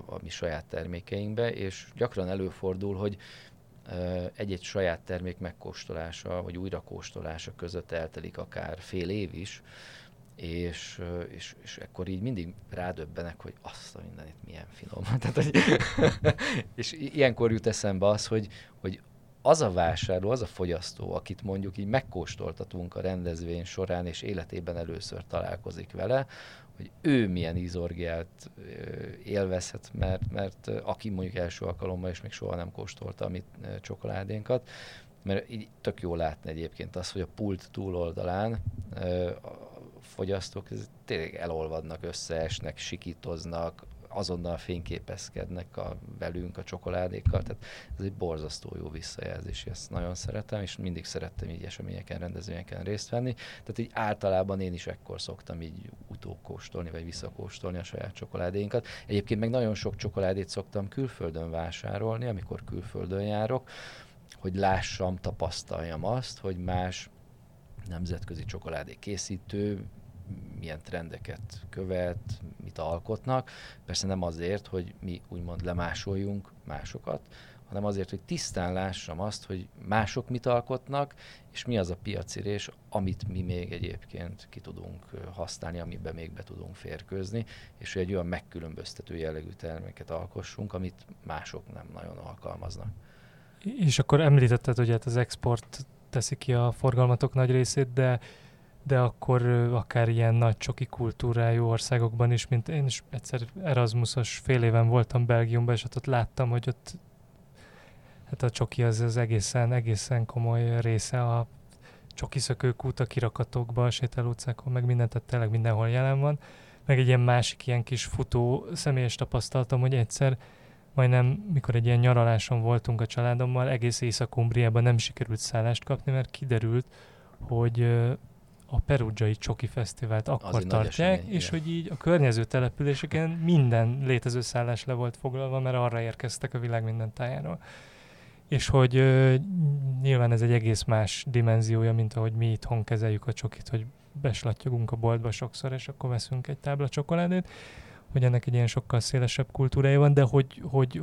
a mi saját termékeinkbe, és gyakran előfordul, hogy egy-egy saját termék megkóstolása, vagy újrakóstolása között eltelik akár fél év is, és ekkor így mindig rádöbbenek, hogy azt a mindenit milyen finom. Tehát, és ilyenkor jut eszembe az, hogy az a vásárló, az a fogyasztó, akit mondjuk így megkóstoltatunk a rendezvény során, és életében először találkozik vele, hogy ő milyen ízorgiát élvezhet, mert aki mondjuk első alkalommal és még soha nem kóstolta a mi csokoládénkat, mert így tök jól látni egyébként azt, hogy a pult túloldalán a fogyasztók tényleg elolvadnak, összeesnek, sikítoznak, azonnal fényképezkednek velünk a csokoládékkal, tehát ez egy borzasztó jó visszajelzés, ezt nagyon szeretem, és mindig szerettem így eseményeken, rendezvényeken részt venni, tehát így általában én is ekkor szoktam így utókóstolni, vagy visszakóstolni a saját csokoládéinkat. Egyébként meg nagyon sok csokoládét szoktam külföldön vásárolni, amikor külföldön járok, hogy lássam, tapasztaljam azt, hogy más nemzetközi csokoládékészítő milyen trendeket követ, mit alkotnak. Persze nem azért, hogy mi úgymond lemásoljunk másokat, hanem azért, hogy tisztán lássam azt, hogy mások mit alkotnak, és mi az a piacirés, amit mi még egyébként ki tudunk használni, amiben még be tudunk férkőzni, és hogy egy olyan megkülönböztető jellegű terméket alkossunk, amit mások nem nagyon alkalmaznak. És akkor említetted, hogy hát az export teszi ki a forgalmatok nagy részét, de akkor akár ilyen nagy csoki kultúrájú országokban is, mint én is egyszer Erasmusos fél éven voltam Belgiumban, és ott láttam, hogy ott hát a csoki az egészen komoly része a csokiszökőkút, a kirakatokba, a sétálóutcákon, meg mindent, tehát tényleg mindenhol jelen van. Meg egy ilyen másik ilyen kis futó személyes tapasztaltam, hogy egyszer majdnem, mikor egy ilyen nyaraláson voltunk a családommal, egész Észak-Umbriában nem sikerült szállást kapni, mert kiderült, hogy a Perugiai Csoki Fesztivált akkor tartják, és hogy így a környező településeken minden létező szállás le volt foglalva, mert arra érkeztek a világ minden tájáról. És hogy nyilván ez egy egész más dimenziója, mint ahogy mi itthon kezeljük a csokit, hogy beslattyogunk a boltba sokszor, és akkor veszünk egy tábla csokoládét, hogy ennek egy ilyen sokkal szélesebb kultúrája van, de hogy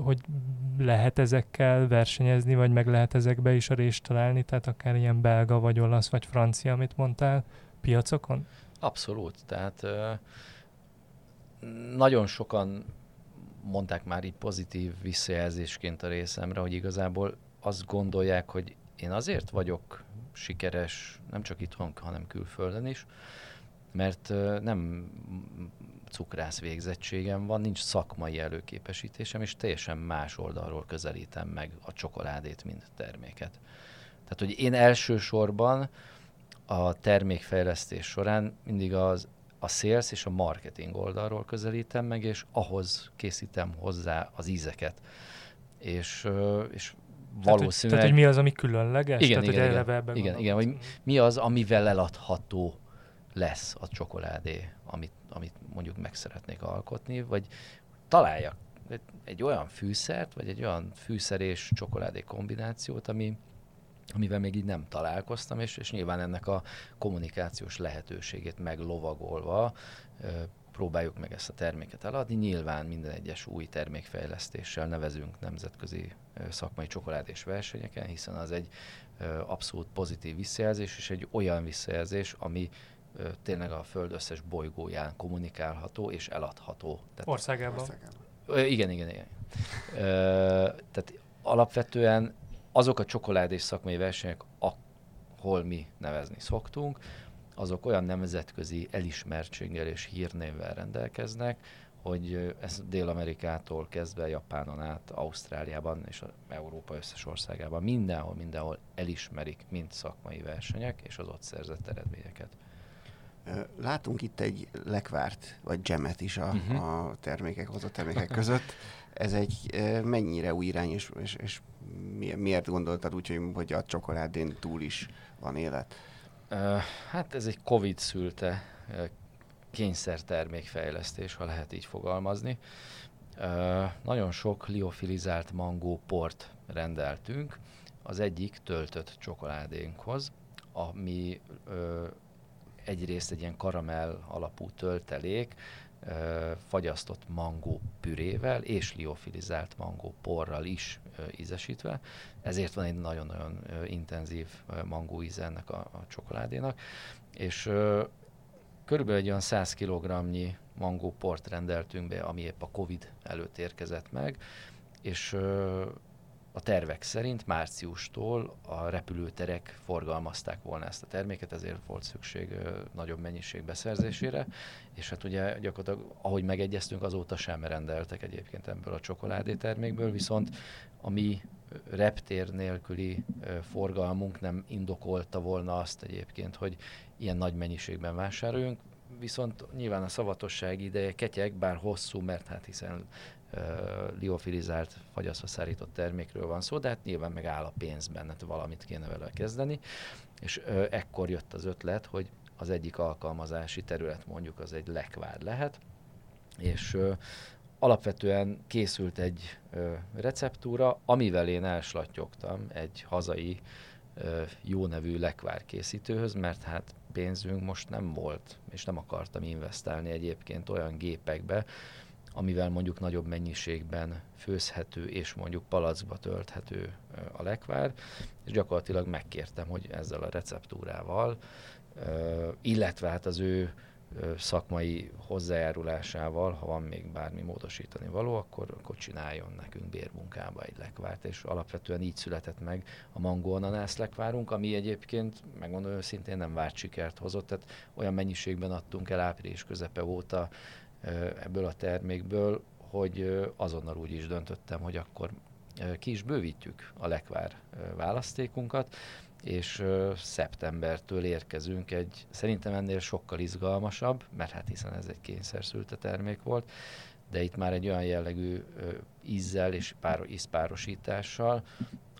lehet ezekkel versenyezni, vagy meg lehet ezekbe is a részt találni, tehát akár ilyen belga, vagy olasz, vagy francia, amit mondtál, piacokon? Abszolút, tehát nagyon sokan mondták már így pozitív visszajelzésként a részemre, hogy igazából azt gondolják, hogy én azért vagyok sikeres, nem csak itthon, hanem külföldön is, mert nem cukrász végzettségem van, nincs szakmai előképesítésem, és teljesen más oldalról közelítem meg a csokoládét, mint a terméket. Tehát, hogy én elsősorban a termékfejlesztés során mindig a sales és a marketing oldalról közelítem meg, és ahhoz készítem hozzá az ízeket. És valószínűleg... Tehát, hogy mi az, ami különleges? Igen, hogy mi az, amivel eladható lesz a csokoládé, amit mondjuk meg szeretnék alkotni, vagy találjak egy olyan fűszert, vagy egy olyan fűszer és csokoládé kombinációt, amivel még így nem találkoztam, és nyilván ennek a kommunikációs lehetőségét meglovagolva próbáljuk meg ezt a terméket eladni. Nyilván minden egyes új termékfejlesztéssel nevezünk nemzetközi szakmai csokoládés versenyeken, hiszen az egy abszolút pozitív visszajelzés, és egy olyan visszajelzés, ami tényleg a föld összes bolygóján kommunikálható és eladható. Tehát országában. Igen. Tehát alapvetően azok a csokoládés szakmai versenyek, ahol mi nevezni szoktunk, azok olyan nemzetközi elismertséggel és hírnévvel rendelkeznek, hogy ez Dél-Amerikától kezdve Japánon át, Ausztráliában és Európa összes országában mindenhol elismerik mind szakmai versenyek és az ott szerzett eredményeket. Látunk itt egy lekvárt, vagy dzsemet is a termékek, hozott termékek között. Ez egy mennyire új irány, és miért gondoltad úgy, hogy a csokoládén túl is van élet? Hát ez egy Covid szülte kényszertermékfejlesztés, ha lehet így fogalmazni. Nagyon sok liofilizált mangóport rendeltünk az egyik töltött csokoládénkhoz, ami egyrészt egy ilyen karamell alapú töltelék, fagyasztott mangó pürével és liofilizált mangó porral is ízesítve. Ezért van egy nagyon-nagyon intenzív mangó íze ennek a csokoládénak. És körülbelül egy olyan 100 kg-nyi mangó port rendeltünk be, ami épp a Covid előtt érkezett meg, és a tervek szerint márciustól a repülőterek forgalmazták volna ezt a terméket, ezért volt szükség nagyobb mennyiség beszerzésére, és hát ugye gyakorlatilag, ahogy megegyeztünk, azóta sem rendeltek egyébként ebből a csokoládé termékből, viszont a mi reptér nélküli forgalmunk nem indokolta volna azt egyébként, hogy ilyen nagy mennyiségben vásároljunk, viszont nyilván a szavatosság ideje ketyeg, bár hosszú, mert hát hiszen liofilizált, fagyasztva szárított termékről van szó, de hát nyilván meg áll a pénzben, hát valamit kéne vele kezdeni, és ekkor jött az ötlet, hogy az egyik alkalmazási terület mondjuk az egy lekvár lehet, és alapvetően készült egy receptúra, amivel én elslattyogtam egy hazai jó nevű lekvár készítőhöz, mert hát pénzünk most nem volt, és nem akartam investálni egyébként olyan gépekbe, amivel mondjuk nagyobb mennyiségben főzhető és mondjuk palackba tölthető a lekvár, és gyakorlatilag megkértem, hogy ezzel a receptúrával, illetve hát az ő szakmai hozzájárulásával, ha van még bármi módosítani való, akkor csináljon nekünk bérmunkába egy lekvárt, és alapvetően így született meg a mangó-ananász lekvárunk, ami egyébként, megmondom őszintén, nem várt sikert hozott, tehát olyan mennyiségben adtunk el április közepe óta ebből a termékből, hogy azonnal úgy is döntöttem, hogy akkor ki is bővítjük a lekvár választékunkat, és szeptembertől érkezünk egy, szerintem ennél sokkal izgalmasabb, mert hát hiszen ez egy kényszerszülte termék volt, de itt már egy olyan jellegű ízzel és ízpárosítással,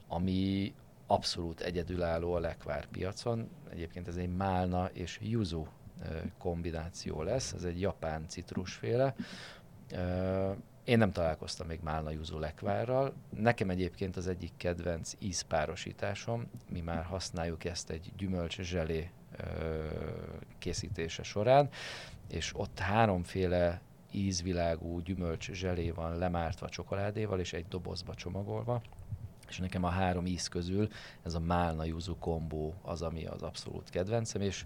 ami abszolút egyedülálló a lekvár piacon. Egyébként ez egy málna és yuzu kombináció lesz, ez egy japán citrusféle. Én nem találkoztam még málna yuzu lekvárral. Nekem egyébként az egyik kedvenc ízpárosításom, mi már használjuk ezt egy gyümölcs zselé készítése során, és ott háromféle ízvilágú gyümölcs zselé van lemártva csokoládéval, és egy dobozba csomagolva. És nekem a három íz közül ez a málna yuzu kombó az, ami az abszolút kedvencem, és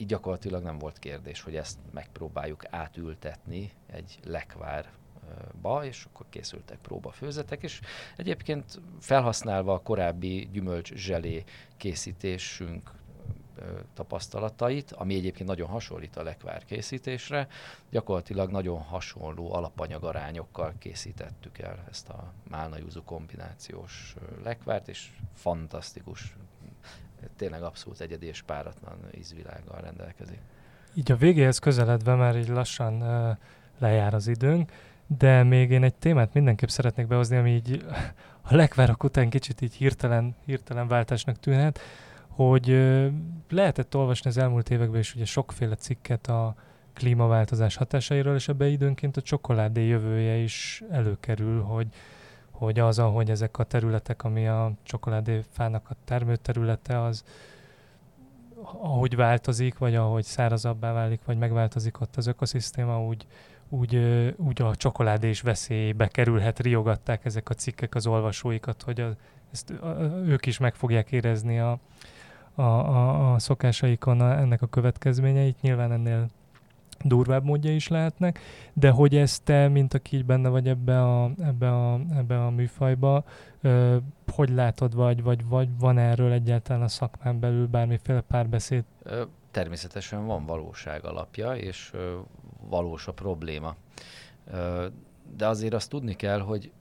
így gyakorlatilag nem volt kérdés, hogy ezt megpróbáljuk átültetni egy lekvárba, és akkor készültek próbafőzetek, és egyébként felhasználva a korábbi gyümölcs zselé készítésünk tapasztalatait, ami egyébként nagyon hasonlít a lekvár készítésre, gyakorlatilag nagyon hasonló alapanyagarányokkal készítettük el ezt a málna-júzu kombinációs lekvárt, és fantasztikus, tényleg abszolút egyedi és páratlan ízvilággal rendelkezik. Így a végéhez közeledve már így lassan lejár az időnk, de még én egy témát mindenképp szeretnék behozni, ami így a lekvárok után kicsit így hirtelen váltásnak tűnhet, hogy lehetett olvasni az elmúlt években is ugye sokféle cikket a klímaváltozás hatásairól, és ebbe időnként a csokoládé jövője is előkerül, hogy az, ahogy ezek a területek, ami a csokoládéfának a termőterülete, az ahogy változik, vagy ahogy szárazabbá válik, vagy megváltozik ott az ökoszisztéma, úgy a csokoládé is veszélybe kerülhet, riogatták ezek a cikkek az olvasóikat, hogy ők is meg fogják érezni a szokásaikon ennek a következményeit. Nyilván ennél durvább módja is lehetnek, de hogy ezt te, mint aki így benne vagy ebbe a műfajba, hogy látod, vagy van erről egyáltalán a szakmán belül bármiféle párbeszéd? Természetesen van valóság alapja, és valós a probléma. De azért azt tudni kell, hogy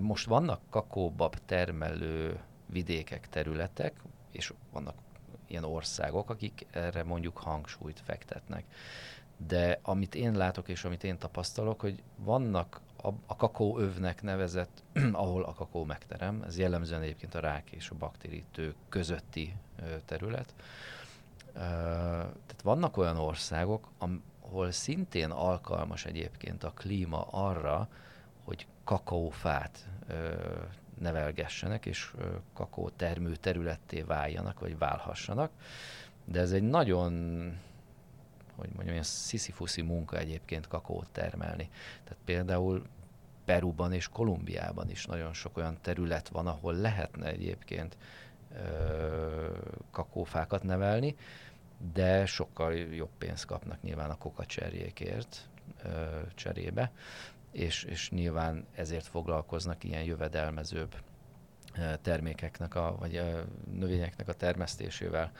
most vannak kakóbab termelő vidékek, területek, és vannak ilyen országok, akik erre mondjuk hangsúlyt fektetnek. De amit én látok és amit én tapasztalok, hogy vannak a kakaóövnek nevezett, ahol a kakaó megterem, ez jellemzően egyébként a rák és a bakterítő közötti terület. Tehát vannak olyan országok, ahol szintén alkalmas egyébként a klíma arra, hogy kakaófát nevelgessenek, és kakó termő területté váljanak, vagy válhassanak. De ez egy nagyon, hogy mondjam, ilyen sziszifuszi munka egyébként kakót termelni. Tehát például Peruban és Kolumbiában is nagyon sok olyan terület van, ahol lehetne egyébként kakófákat nevelni, de sokkal jobb pénzt kapnak nyilván a kokacserjékért cserébe. És nyilván ezért foglalkoznak ilyen jövedelmezőbb termékeknek, vagy növényeknek a termesztésével.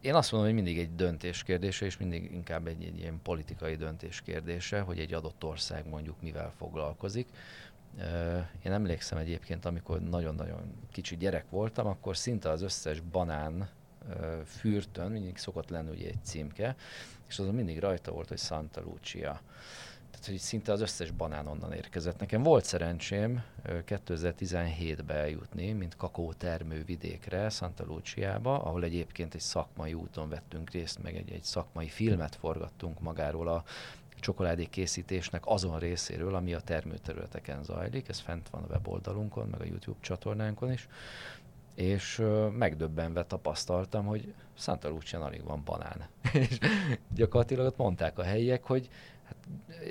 Én azt mondom, hogy mindig egy döntés kérdése, és mindig inkább egy ilyen politikai döntés kérdése, hogy egy adott ország mondjuk mivel foglalkozik. Én emlékszem egyébként, amikor nagyon-nagyon kicsi gyerek voltam, akkor szinte az összes banán fürtön mindig szokott lenni ugye egy címke, és azon mindig rajta volt, hogy Santa Lucia. Tehát, hogy szinte az összes banán onnan érkezett. Nekem volt szerencsém 2017-ben eljutni, mint kakaótermő vidékre, Santa Luciába, ahol egyébként egy szakmai úton vettünk részt, meg egy szakmai filmet forgattunk magáról a csokoládékészítésnek azon részéről, ami a termőterületeken zajlik. Ez fent van a weboldalunkon, meg a YouTube csatornánkon is. És megdöbbenve tapasztaltam, hogy Santa Lucián alig van banán. És gyakorlatilag ott mondták a helyiek, hogy Hát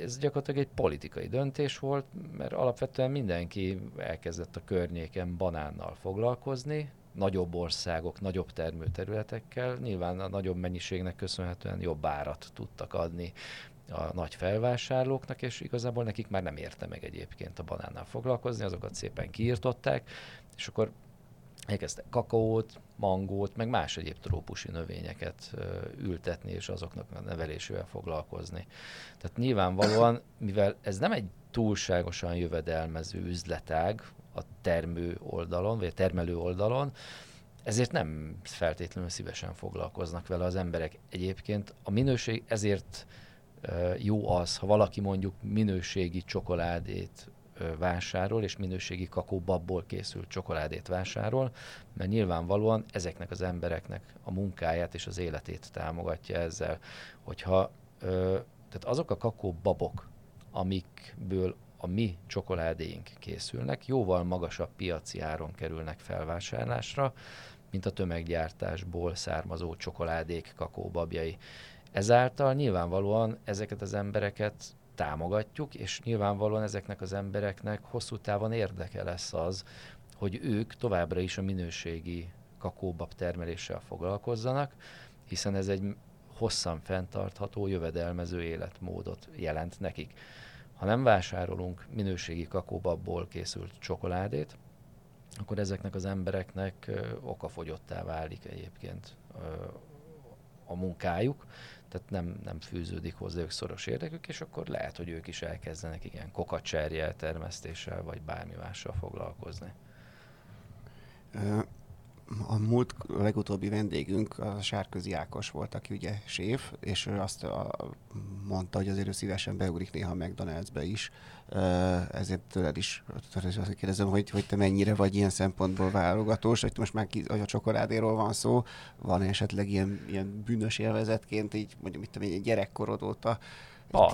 ez gyakorlatilag egy politikai döntés volt, mert alapvetően mindenki elkezdett a környéken banánnal foglalkozni, nagyobb országok, nagyobb termőterületekkel, nyilván a nagyobb mennyiségnek köszönhetően jobb árat tudtak adni a nagy felvásárlóknak, és igazából nekik már nem érte meg egyébként a banánnal foglalkozni, azokat szépen kiirtották, és akkor elkezdtek kakaót, mangót, meg más egyéb trópusi növényeket ültetni, és azoknak a nevelésével foglalkozni. Tehát nyilvánvalóan, mivel ez nem egy túlságosan jövedelmező üzletág a termő oldalon, vagy a termelő oldalon, ezért nem feltétlenül szívesen foglalkoznak vele az emberek. Egyébként a minőség ezért jó az, ha valaki mondjuk minőségi csokoládét vásárol, és minőségi kakóbabból készült csokoládét vásárol, mert nyilvánvalóan ezeknek az embereknek a munkáját és az életét támogatja ezzel. Hogyha, tehát azok a kakóbabok, amikből a mi csokoládéink készülnek, jóval magasabb piaci áron kerülnek felvásárlásra, mint a tömeggyártásból származó csokoládék kakóbabjai. Ezáltal nyilvánvalóan ezeket az embereket támogatjuk, és nyilvánvalóan ezeknek az embereknek hosszú távon érdeke lesz az, hogy ők továbbra is a minőségi kakóbab termeléssel foglalkozzanak, hiszen ez egy hosszan fenntartható, jövedelmező életmódot jelent nekik. Ha nem vásárolunk minőségi kakóbabból készült csokoládét, akkor ezeknek az embereknek okafogyottá válik egyébként a munkájuk, tehát nem fűződik hozzájuk szoros érdekük, és akkor lehet, hogy ők is elkezdenek igen kokacserjel, termesztéssel, vagy bármi mással foglalkozni. A múlt legutóbbi vendégünk a Sárközi Ákos volt, aki ugye séf, és ő azt mondta, hogy azért ő szívesen beugrik néha a McDonald's-be is, ezért tőled is azt kérdezem, hogy te mennyire vagy ilyen szempontból válogatós, hogy most már hogy a csokoládéról van szó, van esetleg ilyen bűnös élvezetként, így mondjuk itt egy gyerekkorod óta,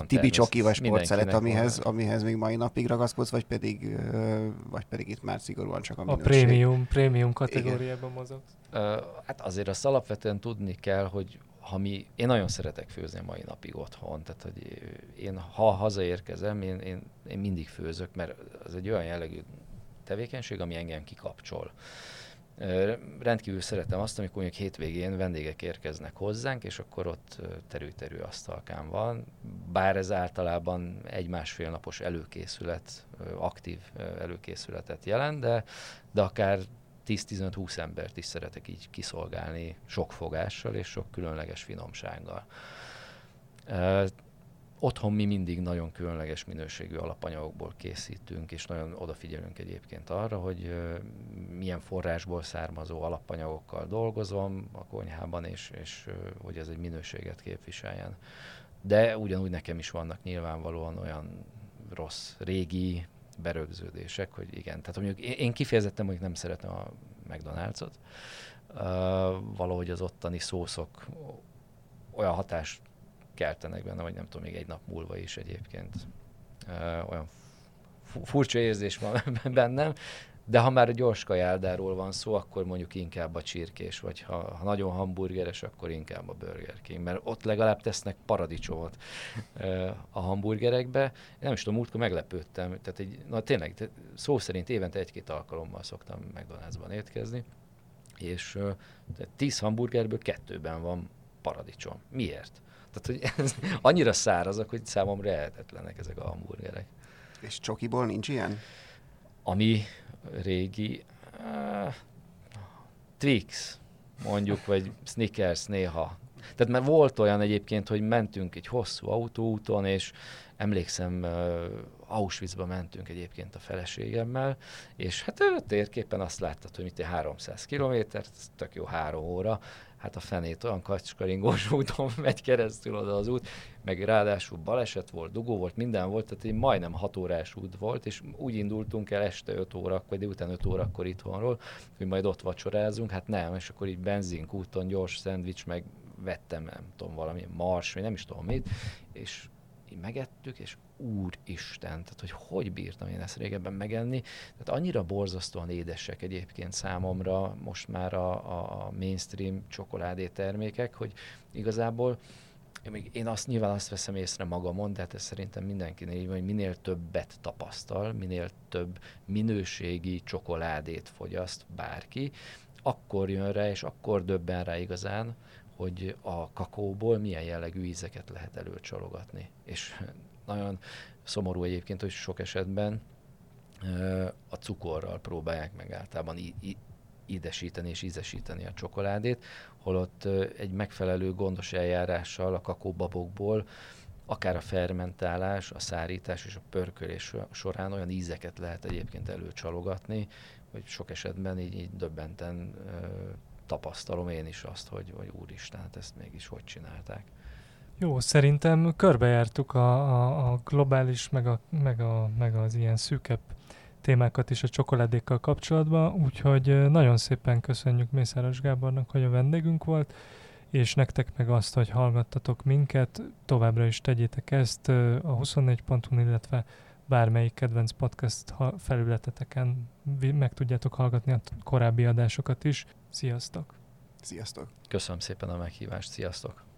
tibi csoki vagy sportszelet, amihez még mai napig ragaszkodsz, vagy pedig itt már szigorúan csak a minőség. A prémium kategóriában mozogsz. Hát azért azt alapvetően tudni kell, hogy én nagyon szeretek főzni a mai napig otthon, tehát hogy én ha hazaérkezem, én mindig főzök, mert az egy olyan jellegű tevékenység, ami engem kikapcsol. Rendkívül szeretem azt, amikor mondjuk hétvégén vendégek érkeznek hozzánk, és akkor ott terül-terül asztalkán van, bár ez általában 1-1,5 napos előkészület, aktív előkészületet jelent, de akár 10-15-20 embert is szeretek így kiszolgálni sok fogással és sok különleges finomsággal. Otthon mi mindig nagyon különleges minőségű alapanyagokból készítünk, és nagyon odafigyelünk egyébként arra, hogy milyen forrásból származó alapanyagokkal dolgozom a konyhában, és hogy ez egy minőséget képviseljen. De ugyanúgy nekem is vannak nyilvánvalóan olyan rossz régi berögződések, hogy igen. Tehát mondjuk én kifejezetten mondjuk nem szeretem a McDonald's-ot. Valahogy az ottani szószok olyan hatást keltenek benne, vagy nem tudom, még egy nap múlva is egyébként. Olyan furcsa érzés van bennem, de ha már a gyors kajáldáról van szó, akkor mondjuk inkább a csirkés, vagy ha nagyon hamburgeres, akkor inkább a Burger King, mert ott legalább tesznek paradicsomot a hamburgerekbe. Én nem is tudom, múltkor meglepődtem, tehát tényleg szó szerint évente 1-2 alkalommal szoktam McDonald's-ban étkezni, és 10 hamburgerből 2-ben van paradicsom. Miért? Tehát, hogy annyira szárazak, hogy számomra lehetetlenek ezek a hamburgerek. És csokiból nincs ilyen? Ami régi... Twix, mondjuk, vagy Snickers néha. Tehát már volt olyan egyébként, hogy mentünk egy hosszú autóúton, és emlékszem, Auschwitzba mentünk egyébként a feleségemmel, és hát ő térképen azt láttad, hogy itt 300 kilométert, tök jó 3 óra, hát a fenét olyan kacskaringós úton megy keresztül oda az út, meg ráadásul baleset volt, dugó volt, minden volt, tehát egy majdnem 6 órás út volt, és úgy indultunk el este 5 órakor, vagy délután 5 órakor itthonról, hogy majd ott vacsorázunk, hát nem, és akkor így benzinkúton gyors szendvics, meg vettem, nem tudom, valami Mars, vagy nem is tudom mit, és így megettük, és úristen, tehát hogy bírtam én ezt régebben megenni, tehát annyira borzasztóan édesek egyébként számomra most már a mainstream csokoládé termékek, hogy igazából Én azt nyilván azt veszem észre magamon, de hát ez szerintem mindenkinél így van, hogy minél többet tapasztal, minél több minőségi csokoládét fogyaszt bárki, akkor jön rá, és akkor döbben rá igazán, hogy a kakaóból milyen jellegű ízeket lehet előcsalogatni. És nagyon szomorú egyébként, hogy sok esetben a cukorral próbálják meg általában édesíteni és ízesíteni a csokoládét, holott egy megfelelő gondos eljárással a kakóbabokból akár a fermentálás, a szárítás és a pörkölés során olyan ízeket lehet egyébként előcsalogatni, hogy sok esetben így döbbenten tapasztalom én is azt, hogy úristen, hát ezt mégis hogy csinálták. Jó, szerintem körbejártuk a globális, meg az ilyen szűkebb témákat is a csokoládékkal kapcsolatban, úgyhogy nagyon szépen köszönjük Mészáros Gábornak, hogy a vendégünk volt, és nektek meg azt, hogy hallgattatok minket, továbbra is tegyétek ezt a 24.hu-n, illetve bármelyik kedvenc podcast felületeteken meg tudjátok hallgatni a korábbi adásokat is. Sziasztok! Sziasztok! Köszönöm szépen a meghívást, sziasztok!